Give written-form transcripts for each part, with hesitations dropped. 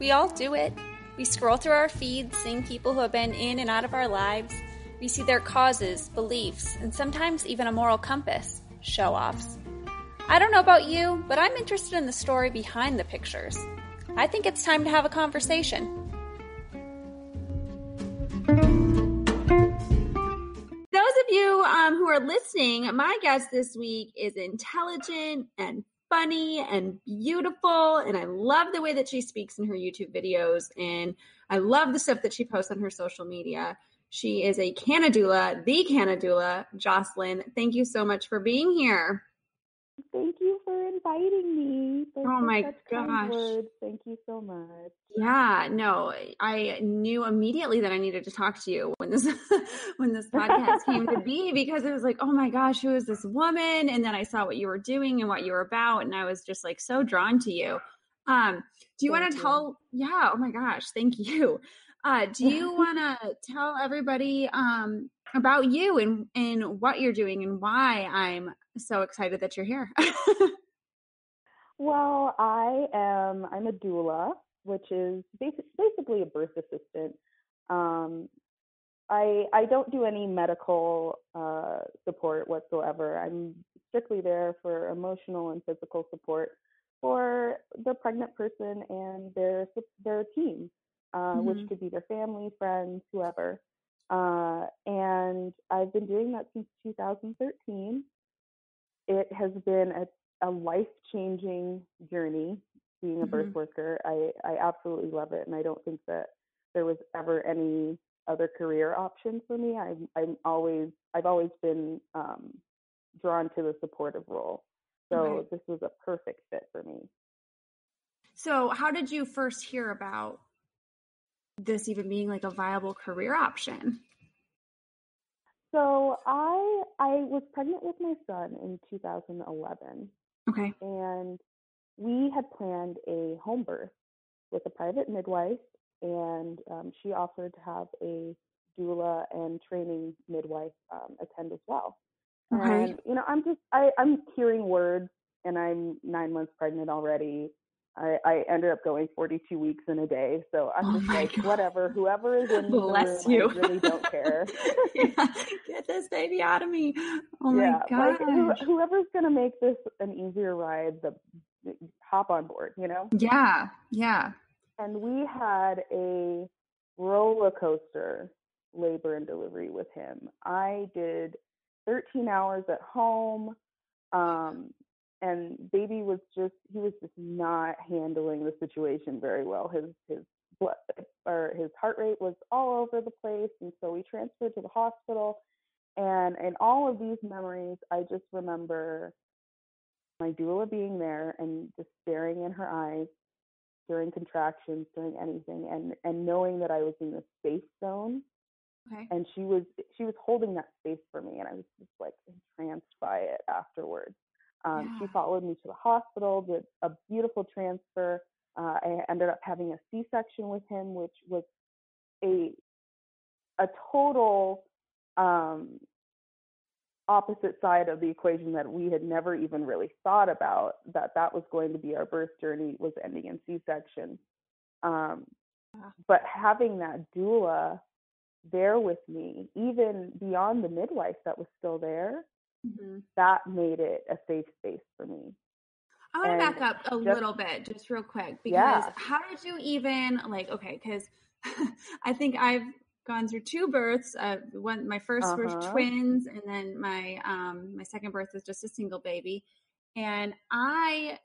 We all do it. We scroll through our feeds, seeing people who have been in and out of our lives. We see their causes, beliefs, and sometimes even a moral compass. Show-offs. I don't know about you, but I'm interested in the story behind the pictures. I think it's time to have a conversation. Who are listening, my guest this week is intelligent and funny and beautiful, and I love the way that she speaks in her YouTube videos, and I love the stuff that she posts on her social media. She is a Cannadoula, the Cannadoula. Jocelyn, thank you so much for being here. Thank you for inviting me. Oh my gosh. Thank you so much. Yeah, no, I knew immediately that I needed to talk to you when this podcast came to be, because it was like, oh my gosh, who is this woman? And then I saw what you were doing and what you were about, and I was just like so drawn to you. Do you want to tell? Yeah. Oh my gosh. Thank you. Do you want to tell everybody about you and what you're doing and why I'm so excited that you're here? Well, I'm a doula, which is basically a birth assistant. I don't do any medical support whatsoever. I'm strictly there for emotional and physical support for the pregnant person and their team, which could be their family, friends, whoever. And I've been doing that since 2013. It has been a life-changing journey being a birth worker. I absolutely love it. And I don't think that there was ever any other career option for me. I've always been drawn to the supportive role. So this was a perfect fit for me. So how did you first hear about this even being like a viable career option? So I was pregnant with my son in 2011. Okay. And we had planned a home birth with a private midwife, and she offered to have a doula and training midwife attend as well. Okay. And, you know, I'm hearing words, and I'm 9 months pregnant already. I ended up going 42 weeks in a day. So I'm God. Whatever, whoever is in Bless the room, you. I really don't care. Yeah, get this baby out of me. Oh yeah, my God. Like, whoever's going to make this an easier ride, hop on board, you know? Yeah. Yeah. And we had a roller coaster labor and delivery with him. I did 13 hours at home. And baby was he was just not handling the situation very well. His blood or his heart rate was all over the place. And so we transferred to the hospital, and in all of these memories, I just remember my doula being there and just staring in her eyes during contractions, during anything, and knowing that I was in the safe zone. Okay. And she was holding that space for me, and I was just like entranced by it afterwards. She followed me to the hospital, did a beautiful transfer. I ended up having a C-section with him, which was a total opposite side of the equation that we had never even really thought about, that was going to be our birth journey, was ending in C-section. But having that doula there with me, even beyond the midwife that was still there, that made it a safe space for me. I want to back up a little bit, just real quick, because how did you even because I think I've gone through two births. My first was twins, and then my second birth was just a single baby. And I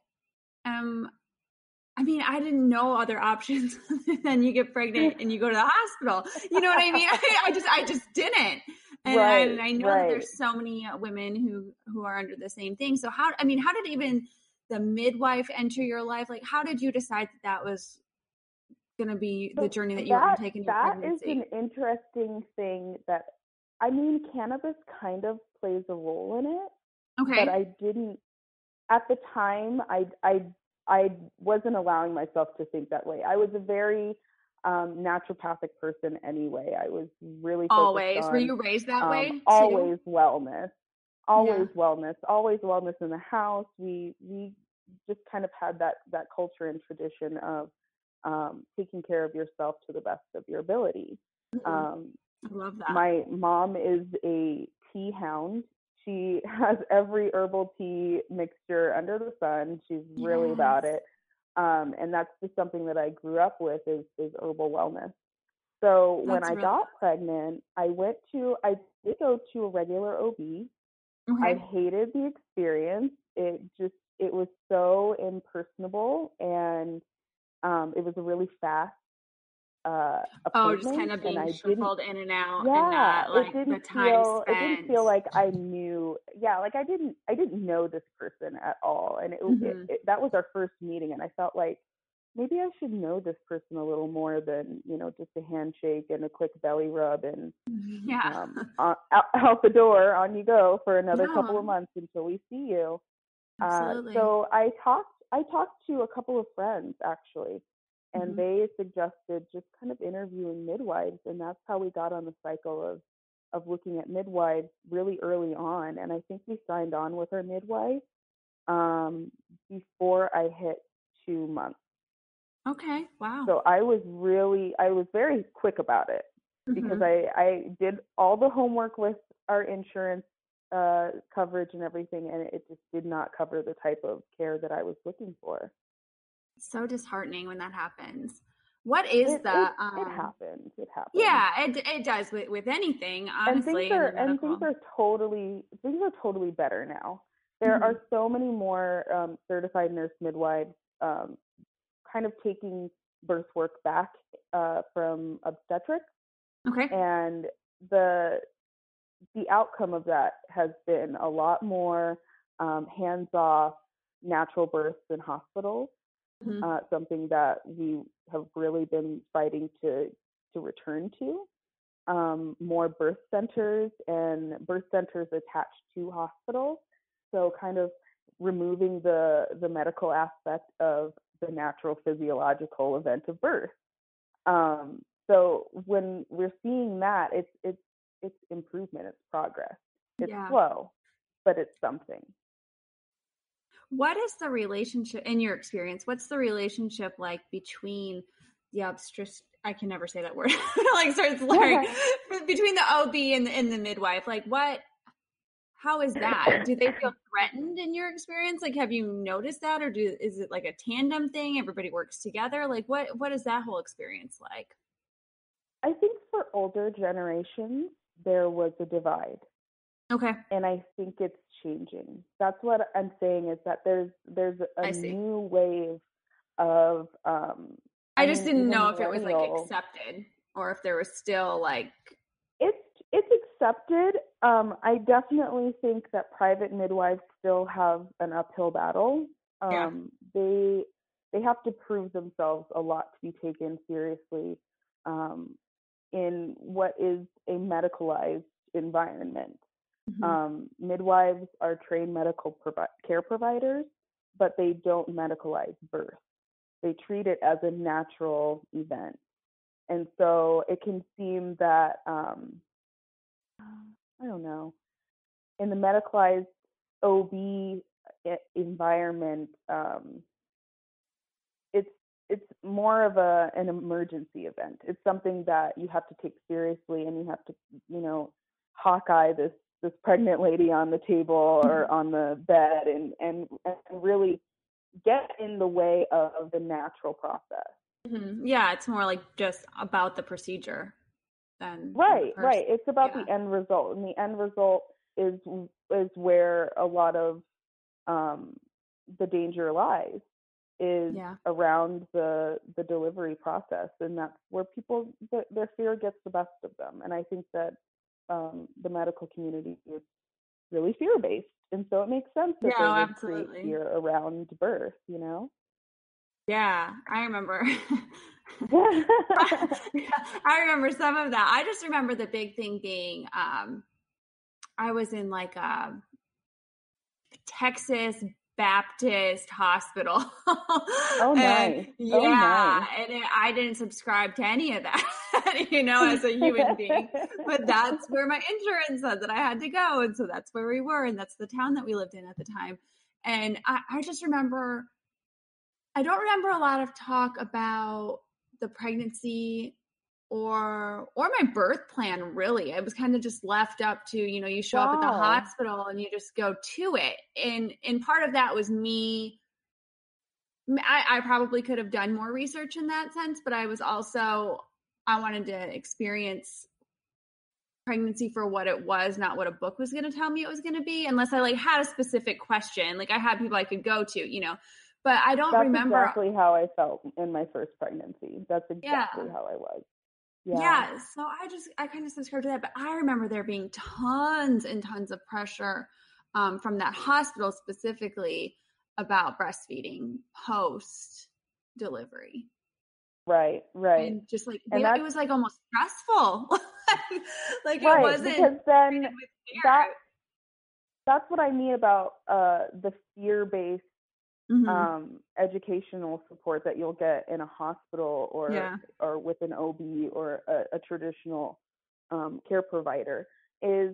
didn't know other options than you get pregnant and you go to the hospital. You know what I mean? I just didn't. And I know that there's so many women who are under the same thing. So how did even the midwife enter your life? Like, how did you decide that was going to be the journey that you were taking in your pregnancy? That is an interesting thing cannabis kind of plays a role in it. Okay. But I didn't, at the time, I wasn't allowing myself to think that way. I was a very naturopathic person anyway. I was really always. Were you raised that way? Always wellness. Always wellness. Always wellness in the house. We just kind of had that culture and tradition of taking care of yourself to the best of your ability. I love that. My mom is a tea hound. She has every herbal tea mixture under the sun. She's really about it. And that's just something that I grew up with is herbal wellness. So that's when I got pregnant, I did go to a regular OB. Okay. I hated the experience. It was so impersonable, and it was a really fast appointment. Oh, just kind of being shuffled in and out. Yeah, and that, like, it didn't feel like I knew. Yeah, like I didn't know this person at all, and that was our first meeting, and I felt like maybe I should know this person a little more than, just a handshake and a quick belly rub and out the door, on you go for another couple of months until we see you. So I talked to a couple of friends, actually, and they suggested just kind of interviewing midwives. And that's how we got on the cycle of looking at midwives really early on. And I think we signed on with our midwife before I hit 2 months. Okay. Wow. So I was very quick about it because I did all the homework with our insurance coverage and everything, and it just did not cover the type of care that I was looking for. So disheartening when that happens. What is it happens. It happens. Yeah, it does with anything, honestly. And things are totally better now. There are so many more certified nurse midwives kind of taking birth work back from obstetrics. Okay. And the outcome of that has been a lot more hands-off natural births in hospitals, something that we have really been fighting to return to. More birth centers and birth centers attached to hospitals. So kind of removing the medical aspect of the natural physiological event of birth. So when we're seeing that, it's improvement, it's progress. It's slow, but it's something. What is the relationship, in your experience, what's the relationship like between the I can never say that word, between the OB and the midwife? Like how is that? Do they feel threatened in your experience? Like, have you noticed that, or is it like a tandem thing? Everybody works together. Like what is that whole experience like? I think for older generations, there was a divide. Okay. And I think it's changing. That's what I'm saying, is that there's a new wave of, I just didn't know if it was like accepted or if there was still like. It's accepted. I definitely think that private midwives still have an uphill battle. They have to prove themselves a lot to be taken seriously, in what is a medicalized environment. Midwives are trained medical care providers, but they don't medicalize birth. They treat it as a natural event. And so it can seem that, I don't know, in the medicalized OB environment, it's more of an emergency event. It's something that you have to take seriously, and you have to, hawkeye this pregnant lady on the table or on the bed and really get in the way of the natural process. Yeah, it's more like just about the procedure than right. It's about the end result, and the end result is where a lot of the danger lies. Around the delivery process, and that's where people their fear gets the best of them. And I think that the medical community is really fear-based, and so it makes sense that they would create fear around birth. Yeah, I remember. I remember some of that. I just remember the big thing being I was in like a Texas Baptist hospital. Oh, nice. And I didn't subscribe to any of that, as a human being. But that's where my insurance said that I had to go. And so that's where we were. And that's the town that we lived in at the time. And I just remember I don't remember a lot of talk about the pregnancy or my birth plan, really. I was kind of just left up to, you know, you show up at the hospital and you just go to it. And part of that was me. I probably could have done more research in that sense, but I was also, I wanted to experience pregnancy for what it was, not what a book was going to tell me it was going to be, unless I like had a specific question. Like I had people I could go to, you know, but I don't remember. That's exactly how I felt in my first pregnancy. That's exactly how I was. Yeah. So I kind of subscribed to that, but I remember there being tons and tons of pressure from that hospital specifically about breastfeeding post delivery. Right. And just like, it was like almost stressful. Like right, it wasn't. Because then that's what I mean about the fear-based educational support that you'll get in a hospital or with an OB or a traditional care provider is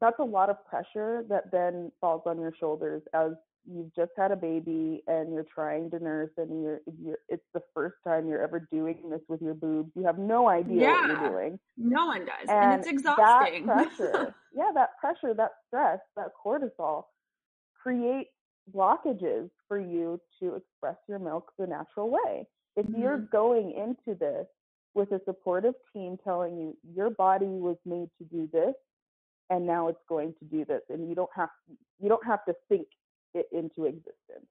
that's a lot of pressure that then falls on your shoulders as you've just had a baby and you're trying to nurse and you're it's the first time you're ever doing this with your boobs. You have no idea what you're doing. No one does. And it's exhausting. That pressure, that pressure, that stress, that cortisol creates blockages for you to express your milk the natural way. If you're going into this with a supportive team telling you your body was made to do this and now it's going to do this and you don't have to think it into existence,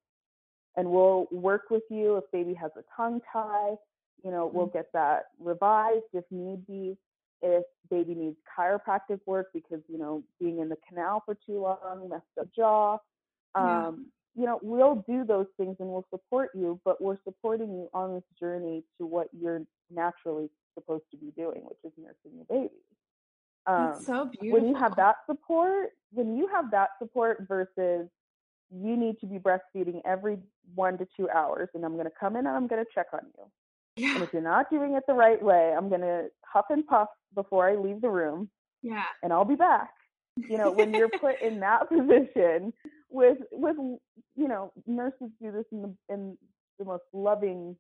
and we'll work with you if baby has a tongue tie, you know, we'll get that revised if need be. If baby needs chiropractic work because, you know, being in the canal for too long messed up jaw, you know, we'll do those things and we'll support you, but we're supporting you on this journey to what you're naturally supposed to be doing, which is nursing your baby. That's so beautiful. When you have that support versus you need to be breastfeeding every 1 to 2 hours, and I'm going to come in and I'm going to check on you. Yeah. And if you're not doing it the right way, I'm going to huff and puff before I leave the room. Yeah. And I'll be back. You know, when you're put in that position with, you know, nurses do this in the most loving,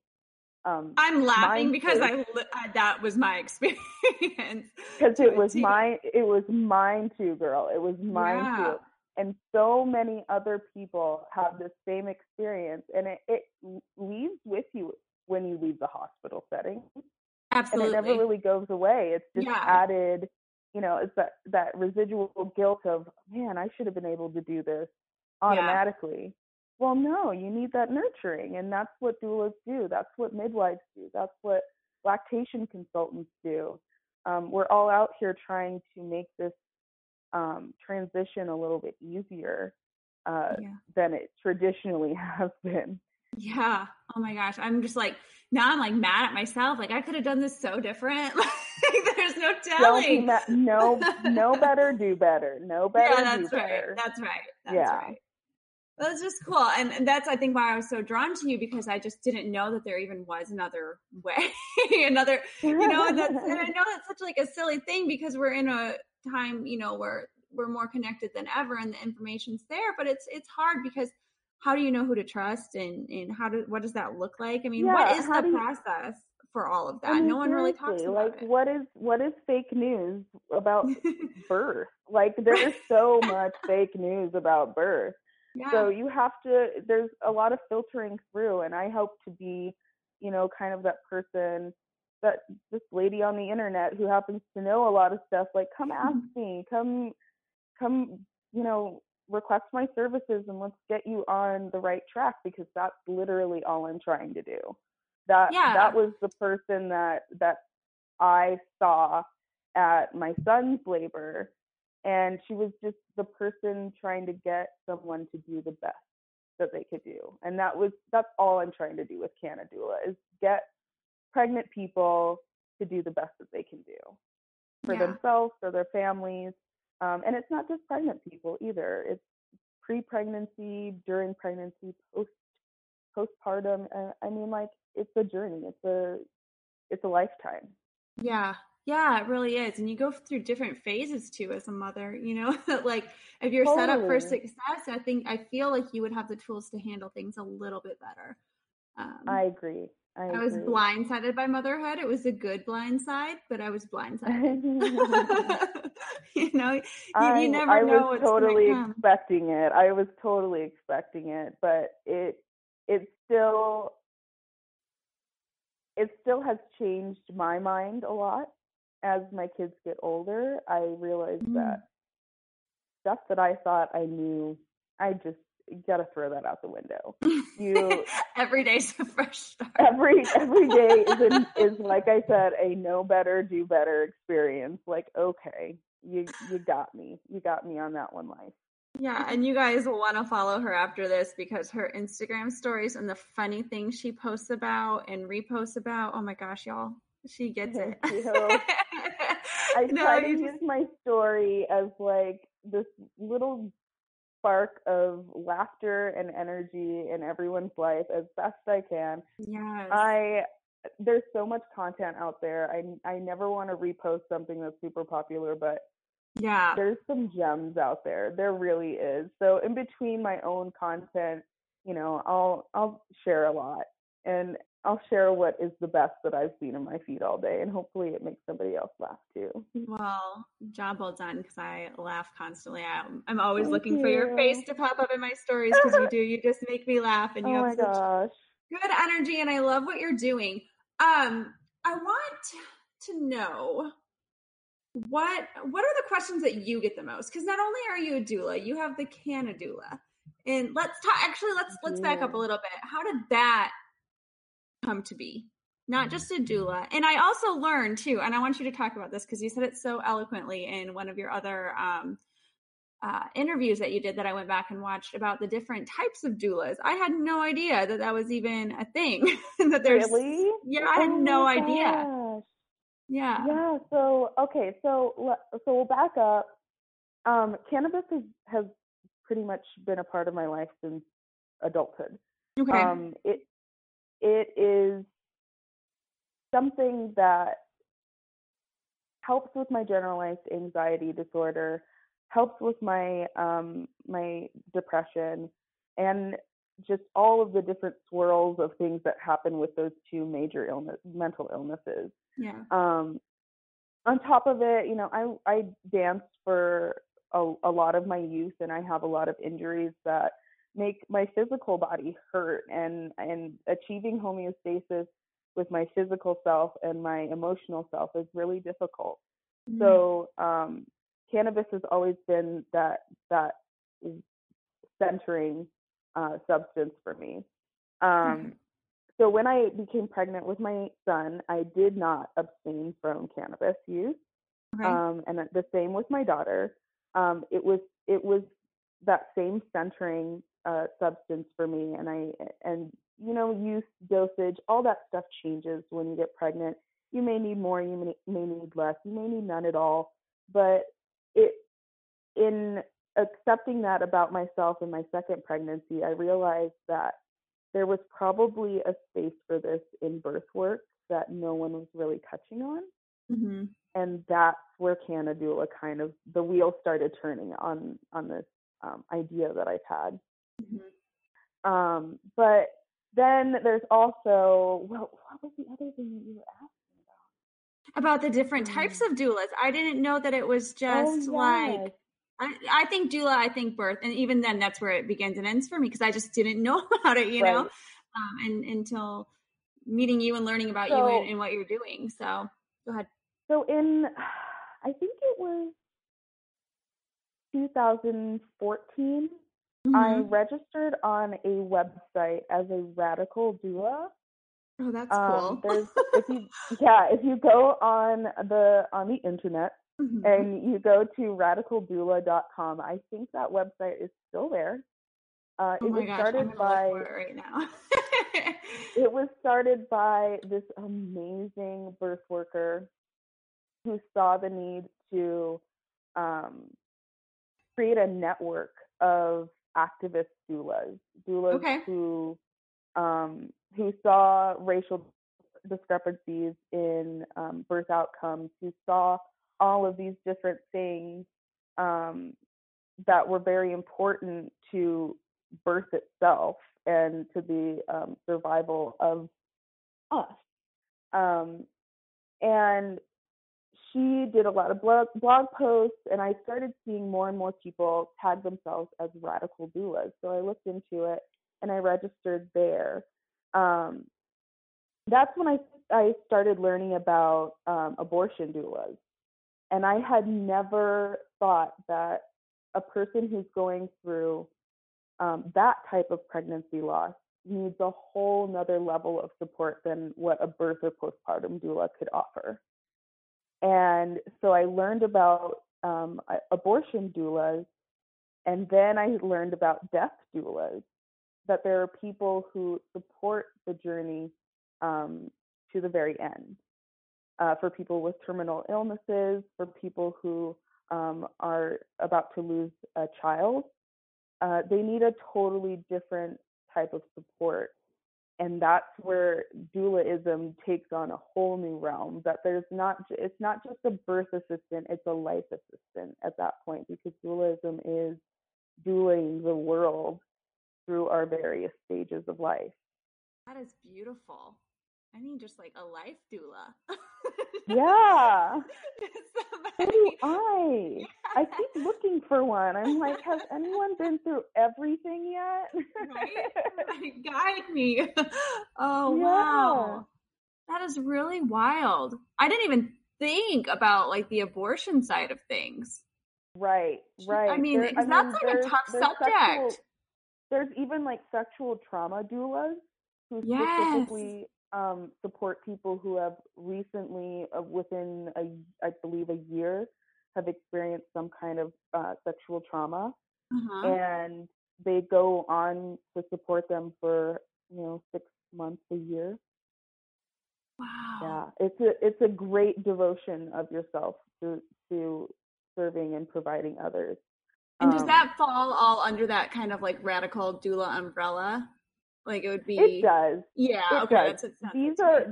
I'm laughing because that was my experience. Because it was mine too, girl. It was mine too. And so many other people have the same experience, and it leaves with you when you leave the hospital setting. Absolutely. And it never really goes away. It's just added, you know, it's that residual guilt of, man, I should have been able to do this automatically. Yeah. Well, no, you need that nurturing, and that's what doulas do. That's what midwives do. That's what lactation consultants do. We're all out here trying to make this transition a little bit easier than it traditionally has been. Yeah. Oh my gosh. I'm just like, now I'm like mad at myself. Like I could have done this so different. Like there's no telling. No better, do better. No better. Yeah, that's right. Better. That's right. That's just cool. And that's, I think, why I was so drawn to you, because I just didn't know that there even was another way, another, you know, and I know that's such like a silly thing because we're in a time, you know, we're more connected than ever and the information's there, but it's hard because how do you know who to trust and what does that look like? I mean, what is the process for all of that? I mean, no one really talks about it. Like what is fake news about birth? Like there's so much fake news about birth. Yeah. So you have to, there's a lot of filtering through, and I hope to be, you know, kind of that person, that this lady on the internet who happens to know a lot of stuff, like come ask me, come, you know, request my services and let's get you on the right track, because that's literally all I'm trying to do. That was the person that I saw at my son's labor. And she was just the person trying to get someone to do the best that they could do. And that's all I'm trying to do with Cannadoula, is get pregnant people to do the best that they can do for themselves, for their families. And it's not just pregnant people either. It's pre-pregnancy, during pregnancy, postpartum. I mean, like, it's a journey. It's a lifetime. Yeah. Yeah, it really is. And you go through different phases too as a mother, you know, like if you're set up for success, I feel like you would have the tools to handle things a little bit better. I agree. I was blindsided by motherhood. It was a good blindside, but I was blindsided. You know, you never know what's totally expecting it. I was totally expecting it, but it still has changed my mind a lot. As my kids get older, I realized that stuff that I thought I knew, I just gotta throw that out the window. Every day's a fresh start. Every day is like I said, a know better, do better experience. Like, okay, you got me. You got me on that one life. Yeah, and you guys will want to follow her after this because her Instagram stories and the funny things she posts about and reposts about, oh my gosh, y'all, she gets it. I try to use my story as like this little spark of laughter and energy in everyone's life as best I can. Yes. There's so much content out there. I never want to repost something that's super popular, but yeah, there's some gems out there. There really is. So in between my own content, you know, I'll share a lot and I'll share what is the best that I've seen in my feed all day, and hopefully it makes somebody else laugh too. Well, job well done, because I laugh constantly. I'm always looking for your face to pop up in my stories because you do. You just make me laugh, and you have such good energy, and I love what you're doing. I want to know what are the questions that you get the most? Because not only are you a doula, you have the Cannadoula, and let's back up a little bit. How did that come to be, not just a doula? And I also learned too, and I want you to talk about this because you said it so eloquently in one of your other interviews that you did that I went back and watched, about the different types of doulas. I had no idea that was even a thing. That there's really? Yeah, I had no idea. Gosh. Yeah. Yeah. So okay, so we'll back up. Cannabis has pretty much been a part of my life since adulthood. Okay. It is something that helps with my generalized anxiety disorder, helps with my my depression, and just all of the different swirls of things that happen with those two major mental illnesses. Yeah. On top of it, you know, I danced for a lot of my youth, and I have a lot of injuries that make my physical body hurt, and achieving homeostasis with my physical self and my emotional self is really difficult. Mm-hmm. So cannabis has always been that centering substance for me. Mm-hmm. So when I became pregnant with my son, I did not abstain from cannabis use. Okay. And the same with my daughter. It was that same centering substance for me, and you know, use, dosage, all that stuff changes when you get pregnant. You may need more, you may need less, you may need none at all, but in accepting that about myself in my second pregnancy, I realized that there was probably a space for this in birth work that no one was really touching on. Mm-hmm. And that's where Cannadoula kind of, the wheel started turning on this idea that I've had. Mm-hmm. But then there's also, well, what was the other thing that you were asking about the different types of doulas? I didn't know that it was just like, I think doula, I think birth, and even then that's where it begins and ends for me because I just didn't know about it, you know, and until meeting you and learning about you and what you're doing. So go ahead. So I think it was 2014, mm-hmm. I registered on a website as a radical doula. Oh, that's cool. If you go on the internet, mm-hmm. and you go to radicaldoula.com, I think that website is still there. It was started by right now. It was started by this amazing birth worker who saw the need to create a network of activist doulas who saw racial discrepancies in birth outcomes, who saw all of these different things that were very important to birth itself and to the survival of us. And she did a lot of blog posts, and I started seeing more and more people tag themselves as radical doulas. So I looked into it and I registered there. That's when I started learning about abortion doulas. And I had never thought that a person who's going through that type of pregnancy loss needs a whole nother level of support than what a birth or postpartum doula could offer. And so I learned about abortion doulas, and then I learned about death doulas, that there are people who support the journey to the very end, for people with terminal illnesses, for people who are about to lose a child. They need a totally different type of support. And that's where doulaism takes on a whole new realm, that it's not just a birth assistant, it's a life assistant at that point, because doulaism is doulaing the world through our various stages of life. That is beautiful. I mean, just like a life doula. Yeah. I keep looking for one. I'm like, has anyone been through everything yet? Right? Guide me. Oh, yeah. Wow. That is really wild. I didn't even think about like the abortion side of things. Right. I mean, that's like a tough subject. There's even like sexual trauma doulas who specifically support people who have recently, within I believe a year, have experienced some kind of sexual trauma, and they go on to support them for 6 months, a year. Wow. Yeah, it's a great devotion of yourself to serving and providing others. And does that fall all under that kind of like radical doula umbrella? Like it would be. It does. Yeah. It okay. Does.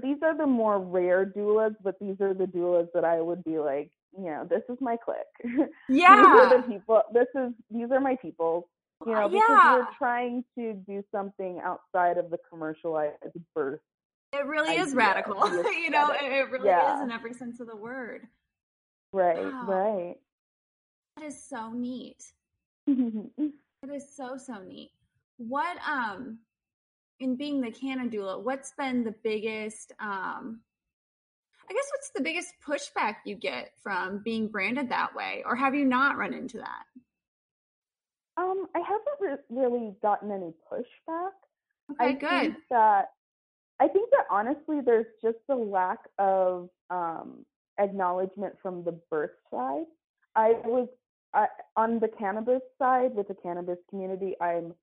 These are the more rare doulas, but these are the doulas that I would be like, this is my clique. Yeah. These are the people. These are my people. Because we're trying to do something outside of the commercialized birth. It really is radical. It really is in every sense of the word. Right. Wow. Right. That is so neat. It is so neat. What in being the Cannadoula, what's been the biggest, what's the biggest pushback you get from being branded that way? Or have you not run into that? I haven't really gotten any pushback. Okay, good. I think that honestly, there's just a lack of acknowledgement from the birth side. On the cannabis side, with the cannabis community, I'm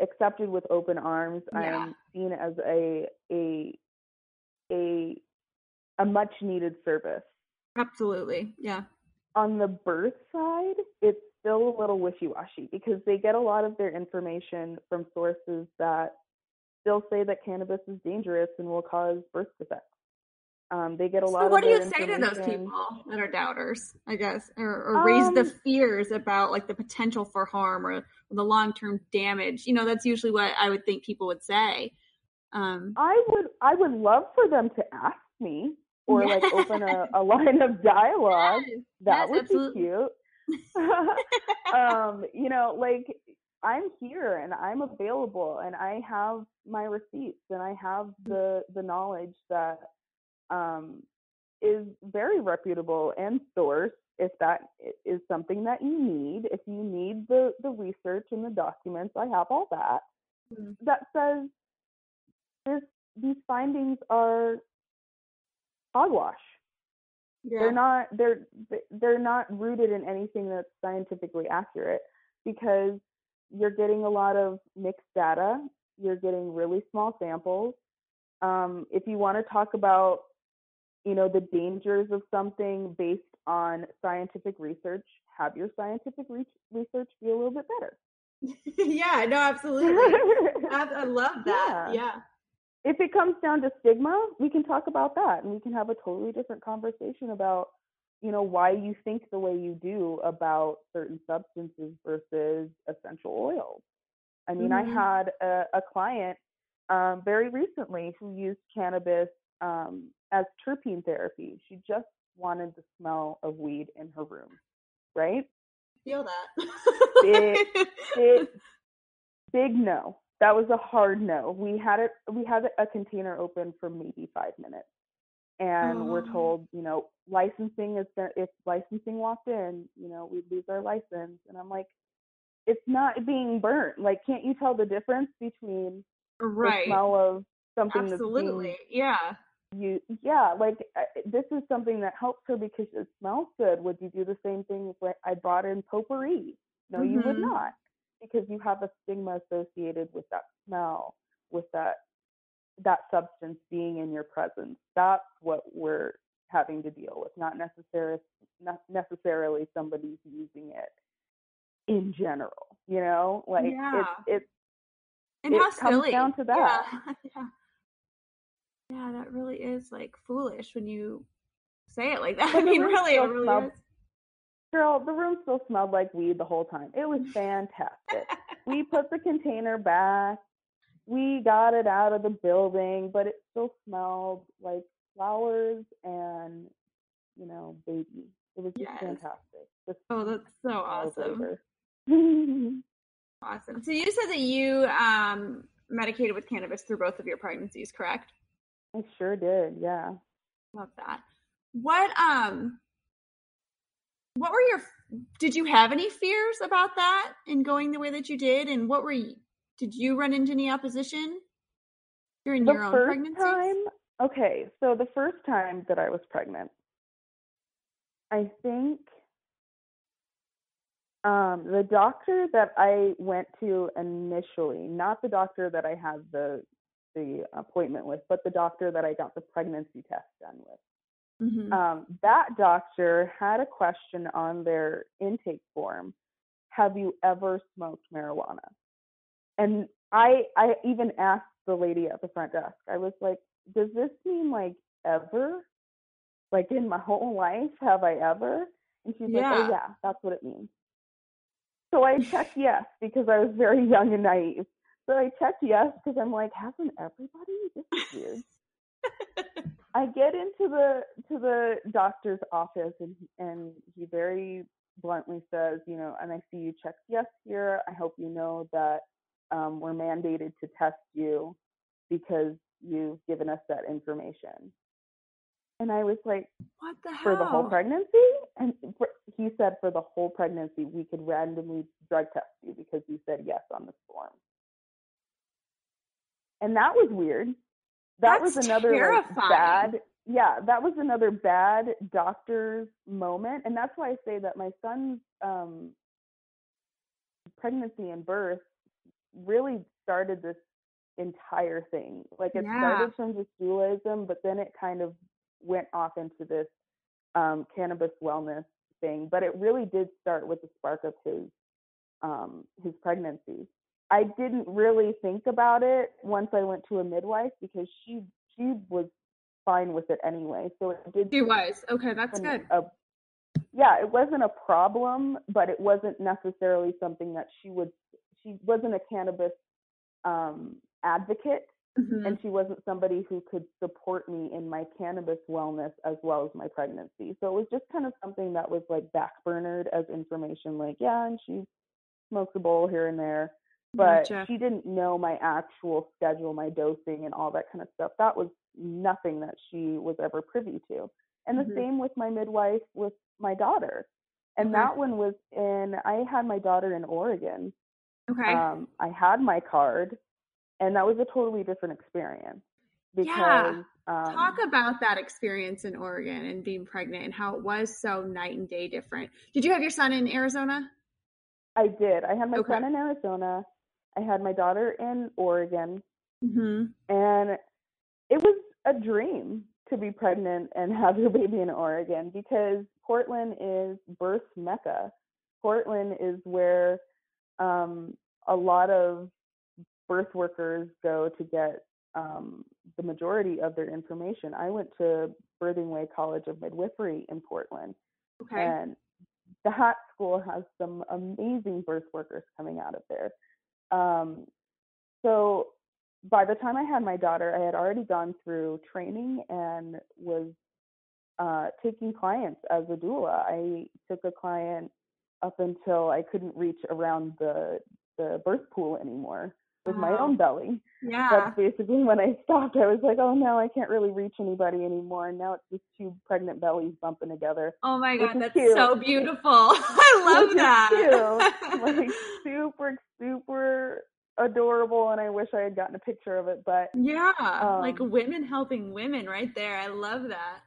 accepted with open arms. Yeah. I'm seen as a much needed service. Absolutely. Yeah. On the birth side, it's still a little wishy-washy because they get a lot of their information from sources that still say that cannabis is dangerous and will cause birth defects. They get a lot of. So what do you say to those people that are doubters, I guess, or raise the fears about like the potential for harm or the long-term damage? That's usually what I would think people would say. I would love for them to ask me or like open a line of dialogue. Yes, that would absolutely. Be cute. I'm here and I'm available and I have my receipts and I have the knowledge that is very reputable and sourced if that is something that you need. If you need the research and the documents, I have all that. Mm-hmm. That says these findings are hogwash. Yeah. They're not rooted in anything that's scientifically accurate because you're getting a lot of mixed data. You're getting really small samples. If you want to talk about the dangers of something based on scientific research, have your scientific research be a little bit better. Yeah, no, absolutely. I love that. Yeah. If it comes down to stigma, we can talk about that and we can have a totally different conversation about you know, why you think the way you do about certain substances versus essential oils. I mean, mm-hmm. I had a client very recently who used cannabis as terpene therapy. She just wanted the smell of weed in her room, right? Feel that. Big no. That was a hard no. We had a container open for maybe 5 minutes. And we're told, you know, licensing is there. If licensing walked in, you know, we'd lose our license. And I'm like, it's not being burnt. Like, can't you tell the difference between right. the smell of something? Absolutely. That's being, yeah. This is something that helps her because it smells good. Would you do the same thing if I brought in potpourri? No, mm-hmm. you would not, because you have a stigma associated with that smell, with that substance being in your presence. That's what we're having to deal with, not necessarily somebody's using it in general, you know, like yeah. it comes down to that. Yeah. yeah. Yeah, that really is like foolish when you say it like that. But I mean, really, it really smelled, is. Girl, the room still smelled like weed the whole time. It was fantastic. We put the container back. We got it out of the building, but it still smelled like flowers and, you know, baby. It was just yes. fantastic. That's so awesome. Awesome. So you said that you medicated with cannabis through both of your pregnancies, correct? I sure did, yeah. Love that. What were your? Did you have any fears about that in going the way that you did? And what were you? Did you run into any opposition during your own pregnancies? So the first time that I was pregnant, I think the doctor that I went to initially, not the doctor that I had the appointment with, but the doctor that I got the pregnancy test done with. Mm-hmm. That doctor had a question on their intake form. Have you ever smoked marijuana? And I even asked the lady at the front desk, I was like, does this mean like ever? Like in my whole life, have I ever? And she's like, oh yeah, that's what it means. So I checked yes, because I was very young and naive. So I checked yes because I'm like, hasn't everybody? This is weird. I get into the doctor's office and he very bluntly says, you know, and I see you checked yes here. I hope you know that we're mandated to test you because you've given us that information. And I was like, what the hell? For the whole pregnancy? And he said for the whole pregnancy, we could randomly drug test you because you said yes on this form. And that was weird. That's was another terrifying. That was another bad doctor's moment. And that's why I say that my son's pregnancy and birth really started this entire thing. Like it started from just dualism, but then it kind of went off into this cannabis wellness thing. But it really did start with the spark of his pregnancy. I didn't really think about it once I went to a midwife because she was fine with it anyway. So it did. She was. Okay, that's good. It wasn't a problem, but it wasn't necessarily something that she wasn't a cannabis advocate, mm-hmm. and she wasn't somebody who could support me in my cannabis wellness as well as my pregnancy. So it was just kind of something that was like backburnered as information, like, yeah, and she smokes a bowl here and there. But gotcha. She didn't know my actual schedule, my dosing, and all that kind of stuff. That was nothing that she was ever privy to. And mm-hmm. the same with my midwife with my daughter. And okay. that one was I had my daughter in Oregon. Okay. I had my card, and that was a totally different experience. Because, talk about that experience in Oregon and being pregnant and how it was so night and day different. Did you have your son in Arizona? I did. I had my son in Arizona. I had my daughter in Oregon, mm-hmm. and it was a dream to be pregnant and have your baby in Oregon because Portland is birth mecca. Portland is where a lot of birth workers go to get the majority of their information. I went to Birthingway College of Midwifery in Portland, Okay. And that school has some amazing birth workers coming out of there. So by the time I had my daughter, I had already gone through training and was taking clients as a doula. I took a client up until I couldn't reach around the birth pool anymore with my own belly. Yeah. That's basically when I stopped. I was like, oh no, I can't really reach anybody anymore. And now it's just two pregnant bellies bumping together. Oh my God, that's cute. So beautiful. I love that. Like super adorable, and I wish I had gotten a picture of it, but yeah, like women helping women right there. I love that.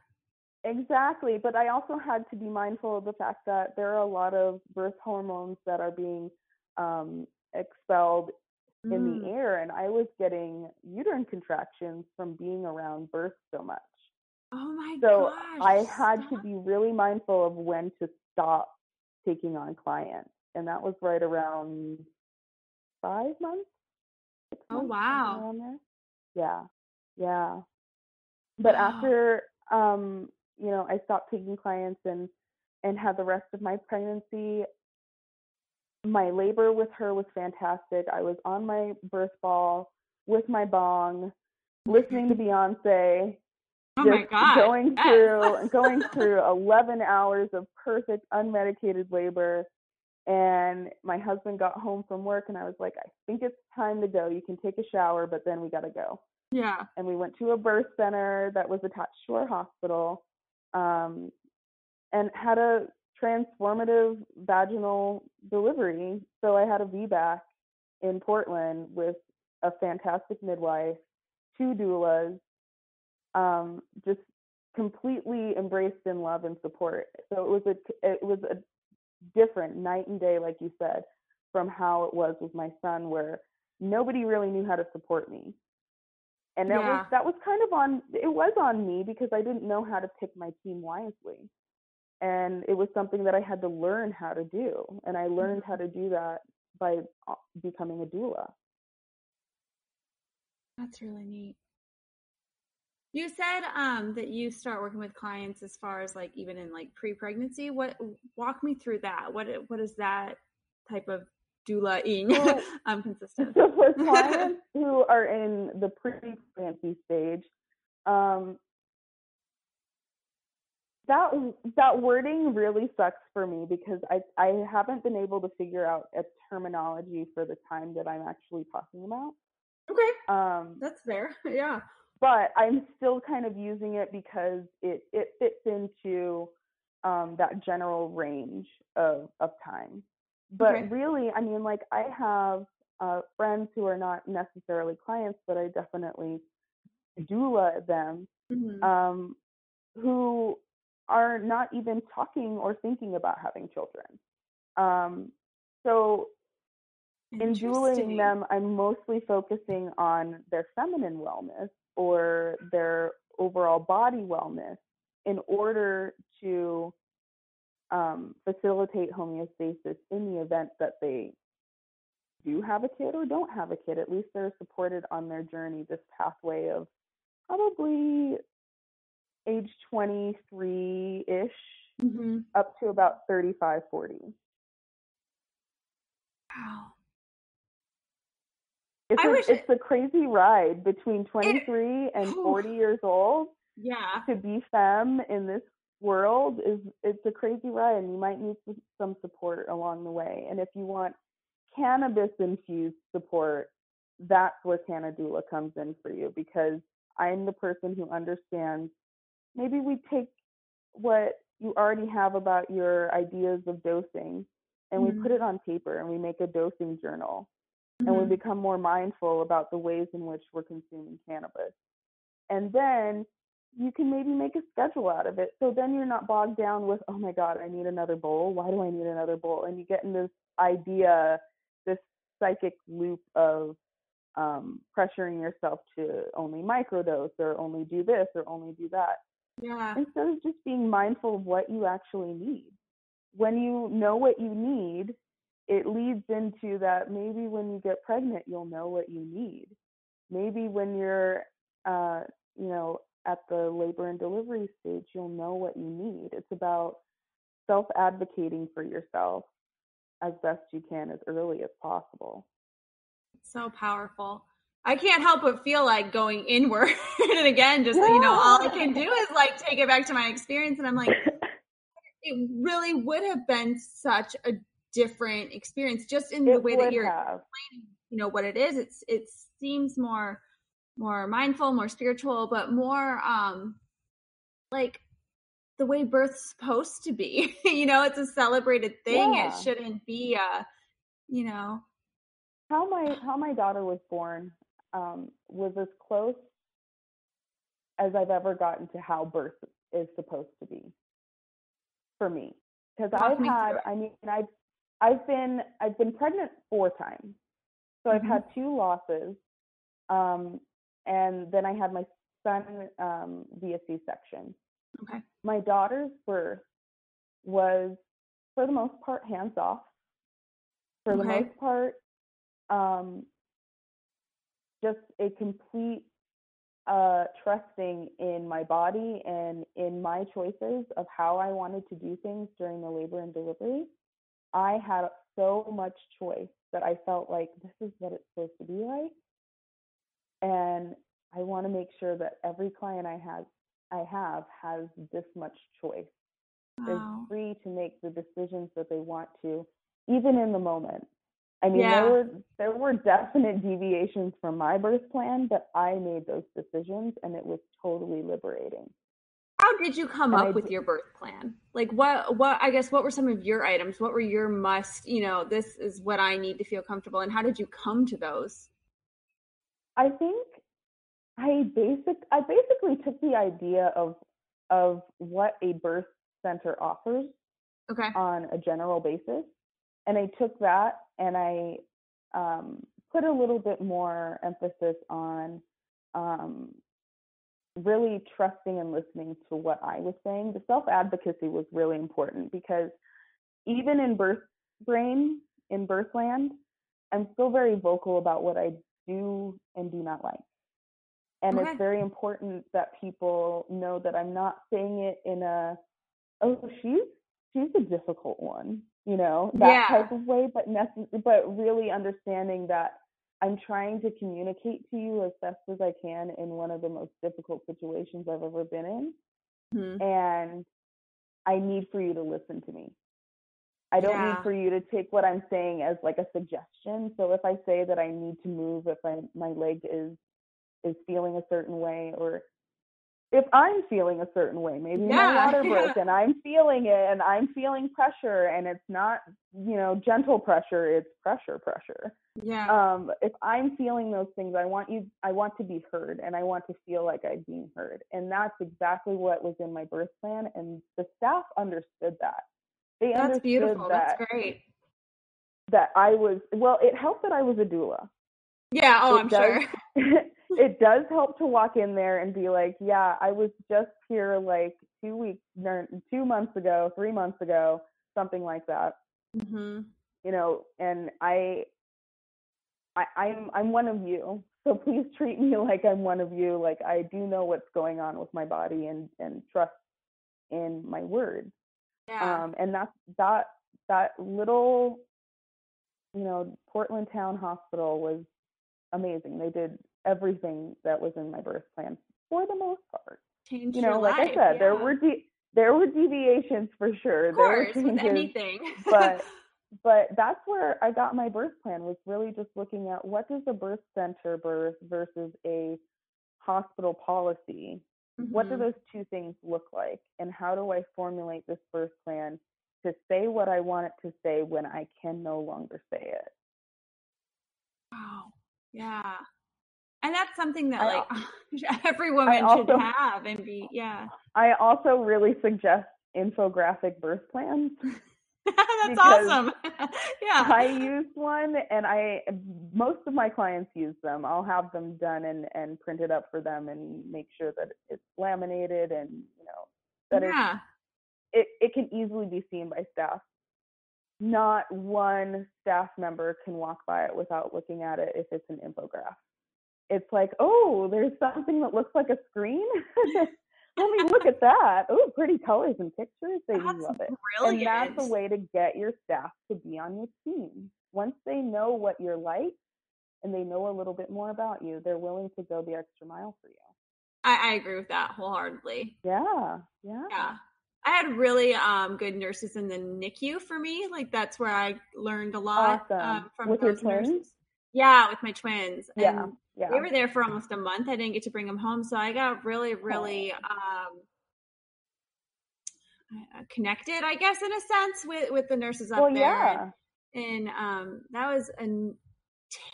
Exactly. But I also had to be mindful of the fact that there are a lot of birth hormones that are being expelled in the air, and I was getting uterine contractions from being around birth so much. Oh my gosh. So I had to be really mindful of when to stop taking on clients, and that was right around 5 months. 6 months, wow. Around there. Yeah. But after I stopped taking clients and had the rest of my pregnancy. My labor with her was fantastic. I was on my birth ball with my bong, listening to Beyonce. Oh my God. Going through 11 hours of perfect unmedicated labor. And my husband got home from work and I was like, I think it's time to go. You can take a shower, but then we got to go. Yeah. And we went to a birth center that was attached to our hospital, and had a transformative vaginal delivery. So I had a VBAC in Portland with a fantastic midwife, two doulas, just completely embraced in love and support. So it was a different night and day, like you said, from how it was with my son, where nobody really knew how to support me. And that was on me because I didn't know how to pick my team wisely. And it was something that I had to learn how to do. And I learned how to do that by becoming a doula. That's really neat. You said that you start working with clients as far as like even in like pre-pregnancy. Walk me through that. What is that type of doula-ing consistent? So for clients who are in the pre-pregnancy stage, that wording really sucks for me because I haven't been able to figure out a terminology for the time that I'm actually talking about. Okay. That's fair. Yeah. But I'm still kind of using it because it fits into that general range of time. But really, I mean, like I have friends who are not necessarily clients, but I definitely doula them, who are not even talking or thinking about having children. So in doulaing them, I'm mostly focusing on their feminine wellness or their overall body wellness in order to facilitate homeostasis in the event that they do have a kid or don't have a kid. At least they're supported on their journey, this pathway of probably age 23-ish up to about 35, 40. Wow. It's a crazy ride between 23 and 40 years old. Yeah. To be femme in this world it's a crazy ride, and you might need some support along the way. And if you want cannabis-infused support, that's where Cannadoula comes in for you, because I'm the person who understands maybe we take what you already have about your ideas of dosing and we put it on paper and we make a dosing journal and we become more mindful about the ways in which we're consuming cannabis. And then you can maybe make a schedule out of it. So then you're not bogged down with, oh my God, I need another bowl. Why do I need another bowl? And you get in this idea, this psychic loop of pressuring yourself to only microdose or only do this or only do that. Yeah. Instead of just being mindful of what you actually need. When you know what you need, it leads into that maybe when you get pregnant, you'll know what you need. Maybe when you're, at the labor and delivery stage, you'll know what you need. It's about self-advocating for yourself as best you can as early as possible. It's so powerful. I can't help but feel like going inward and again, just, yeah. You know, all I can do is like take it back to my experience. And I'm like, it really would have been such a different experience just in the way that you're explaining, you know, what it is. It seems more mindful, more spiritual, but more, like the way birth's supposed to be, you know, it's a celebrated thing. Yeah. It shouldn't be, you know, how my daughter was born, was as close as I've ever gotten to how birth is supposed to be for me. Cause I've been pregnant 4 times. So mm-hmm. I've had 2 losses. And then I had my son, via C-section. Okay. My daughter's birth was, for the most part, hands off. For the most part, just a complete trusting in my body and in my choices of how I wanted to do things during the labor and delivery. I had so much choice that I felt like this is what it's supposed to be like. And I want to make sure that every client I have this much choice. Wow. They're free to make the decisions that they want to, even in the moment. I mean, yeah. there were definite deviations from my birth plan, but I made those decisions and it was totally liberating. How did you come up with your birth plan? Like what were some of your items? What were your must, you know, this is what I need to feel comfortable, and how did you come to those? I think I basically took the idea of what a birth center offers on a general basis, and I took that and I put a little bit more emphasis on really trusting and listening to what I was saying. The self-advocacy was really important because even in birth brain, in birthland, I'm still very vocal about what I do and do not like. And it's very important that people know that I'm not saying it in a, oh, she's a difficult one, you know, that type of way, but really understanding that I'm trying to communicate to you as best as I can in one of the most difficult situations I've ever been in. Mm-hmm. And I need for you to listen to me. I don't need for you to take what I'm saying as like a suggestion. So if I say that I need to move, if my leg is feeling a certain way, or if I'm feeling a certain way, maybe my water broke and I'm feeling it and I'm feeling pressure, and it's not, you know, gentle pressure, it's pressure. Yeah. If I'm feeling those things, I want to be heard and I want to feel like I'm being heard. And that's exactly what was in my birth plan. And the staff understood that. They understood that's beautiful. That's great. That I was, well, it helped that I was a doula. Yeah. Oh, I'm sure. It does help to walk in there and be like, yeah, I was just here like 3 months ago, something like that. Mm-hmm. You know, and I'm one of you. So please treat me like I'm one of you. Like I do know what's going on with my body and trust in my words. Yeah. And that little, you know, Portland Town Hospital was amazing. They did everything that was in my birth plan for the most part. Changed you know, like life, I said, there were deviations for sure. Of course, there were changes, with anything. but that's where I got my birth plan, was really just looking at what does a birth center birth versus a hospital policy. Mm-hmm. What do those two things look like? And how do I formulate this birth plan to say what I want it to say when I can no longer say it? Wow. Yeah. And that's something that like every woman should have and be, yeah. I also really suggest infographic birth plans. That's awesome. Yeah. I used one and most of my clients use them. I'll have them done and printed up for them and make sure that it's laminated and, you know, that it can easily be seen by staff. Not one staff member can walk by it without looking at it if it's an infographic. It's like, oh, there's something that looks like a screen. I mean, look at that. Oh, pretty colors and pictures. They love it. Brilliant. And that's a way to get your staff to be on your team. Once they know what you're like and they know a little bit more about you, they're willing to go the extra mile for you. I agree with that wholeheartedly. Yeah. I had really good nurses in the NICU for me. Like, that's where I learned a lot from with those your twins? Nurses. Yeah, with my twins. Yeah. And we were there for almost a month. I didn't get to bring them home. So I got really, really connected, I guess, in a sense with the nurses up there. Yeah. And that was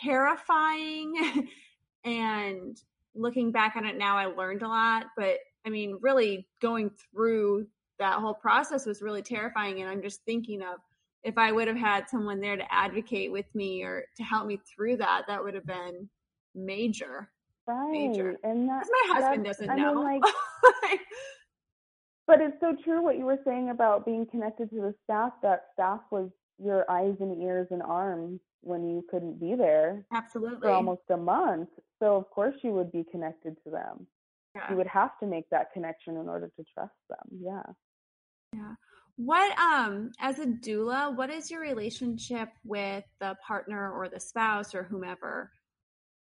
terrifying. And looking back on it now, I learned a lot. But, I mean, really going through that whole process was really terrifying. And I'm just thinking of if I would have had someone there to advocate with me or to help me through that, that would have been major. Right. Major. And that's my husband doesn't know. Mean, like, but it's so true what you were saying about being connected to the staff. That staff was your eyes and ears and arms when you couldn't be there. Absolutely. For almost a month. So of course you would be connected to them. Yeah. You would have to make that connection in order to trust them. Yeah. Yeah. What, as a doula, what is your relationship with the partner or the spouse or whomever?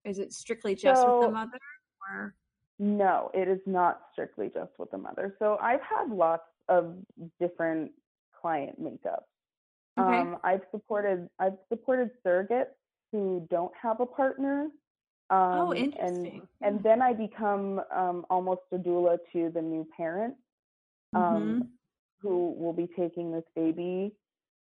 Is it strictly just with the mother? Or? No, it is not strictly just with the mother. So I've had lots of different client makeups. Okay. I've supported surrogates who don't have a partner. Interesting. And then I become almost a doula to the new parent who will be taking this baby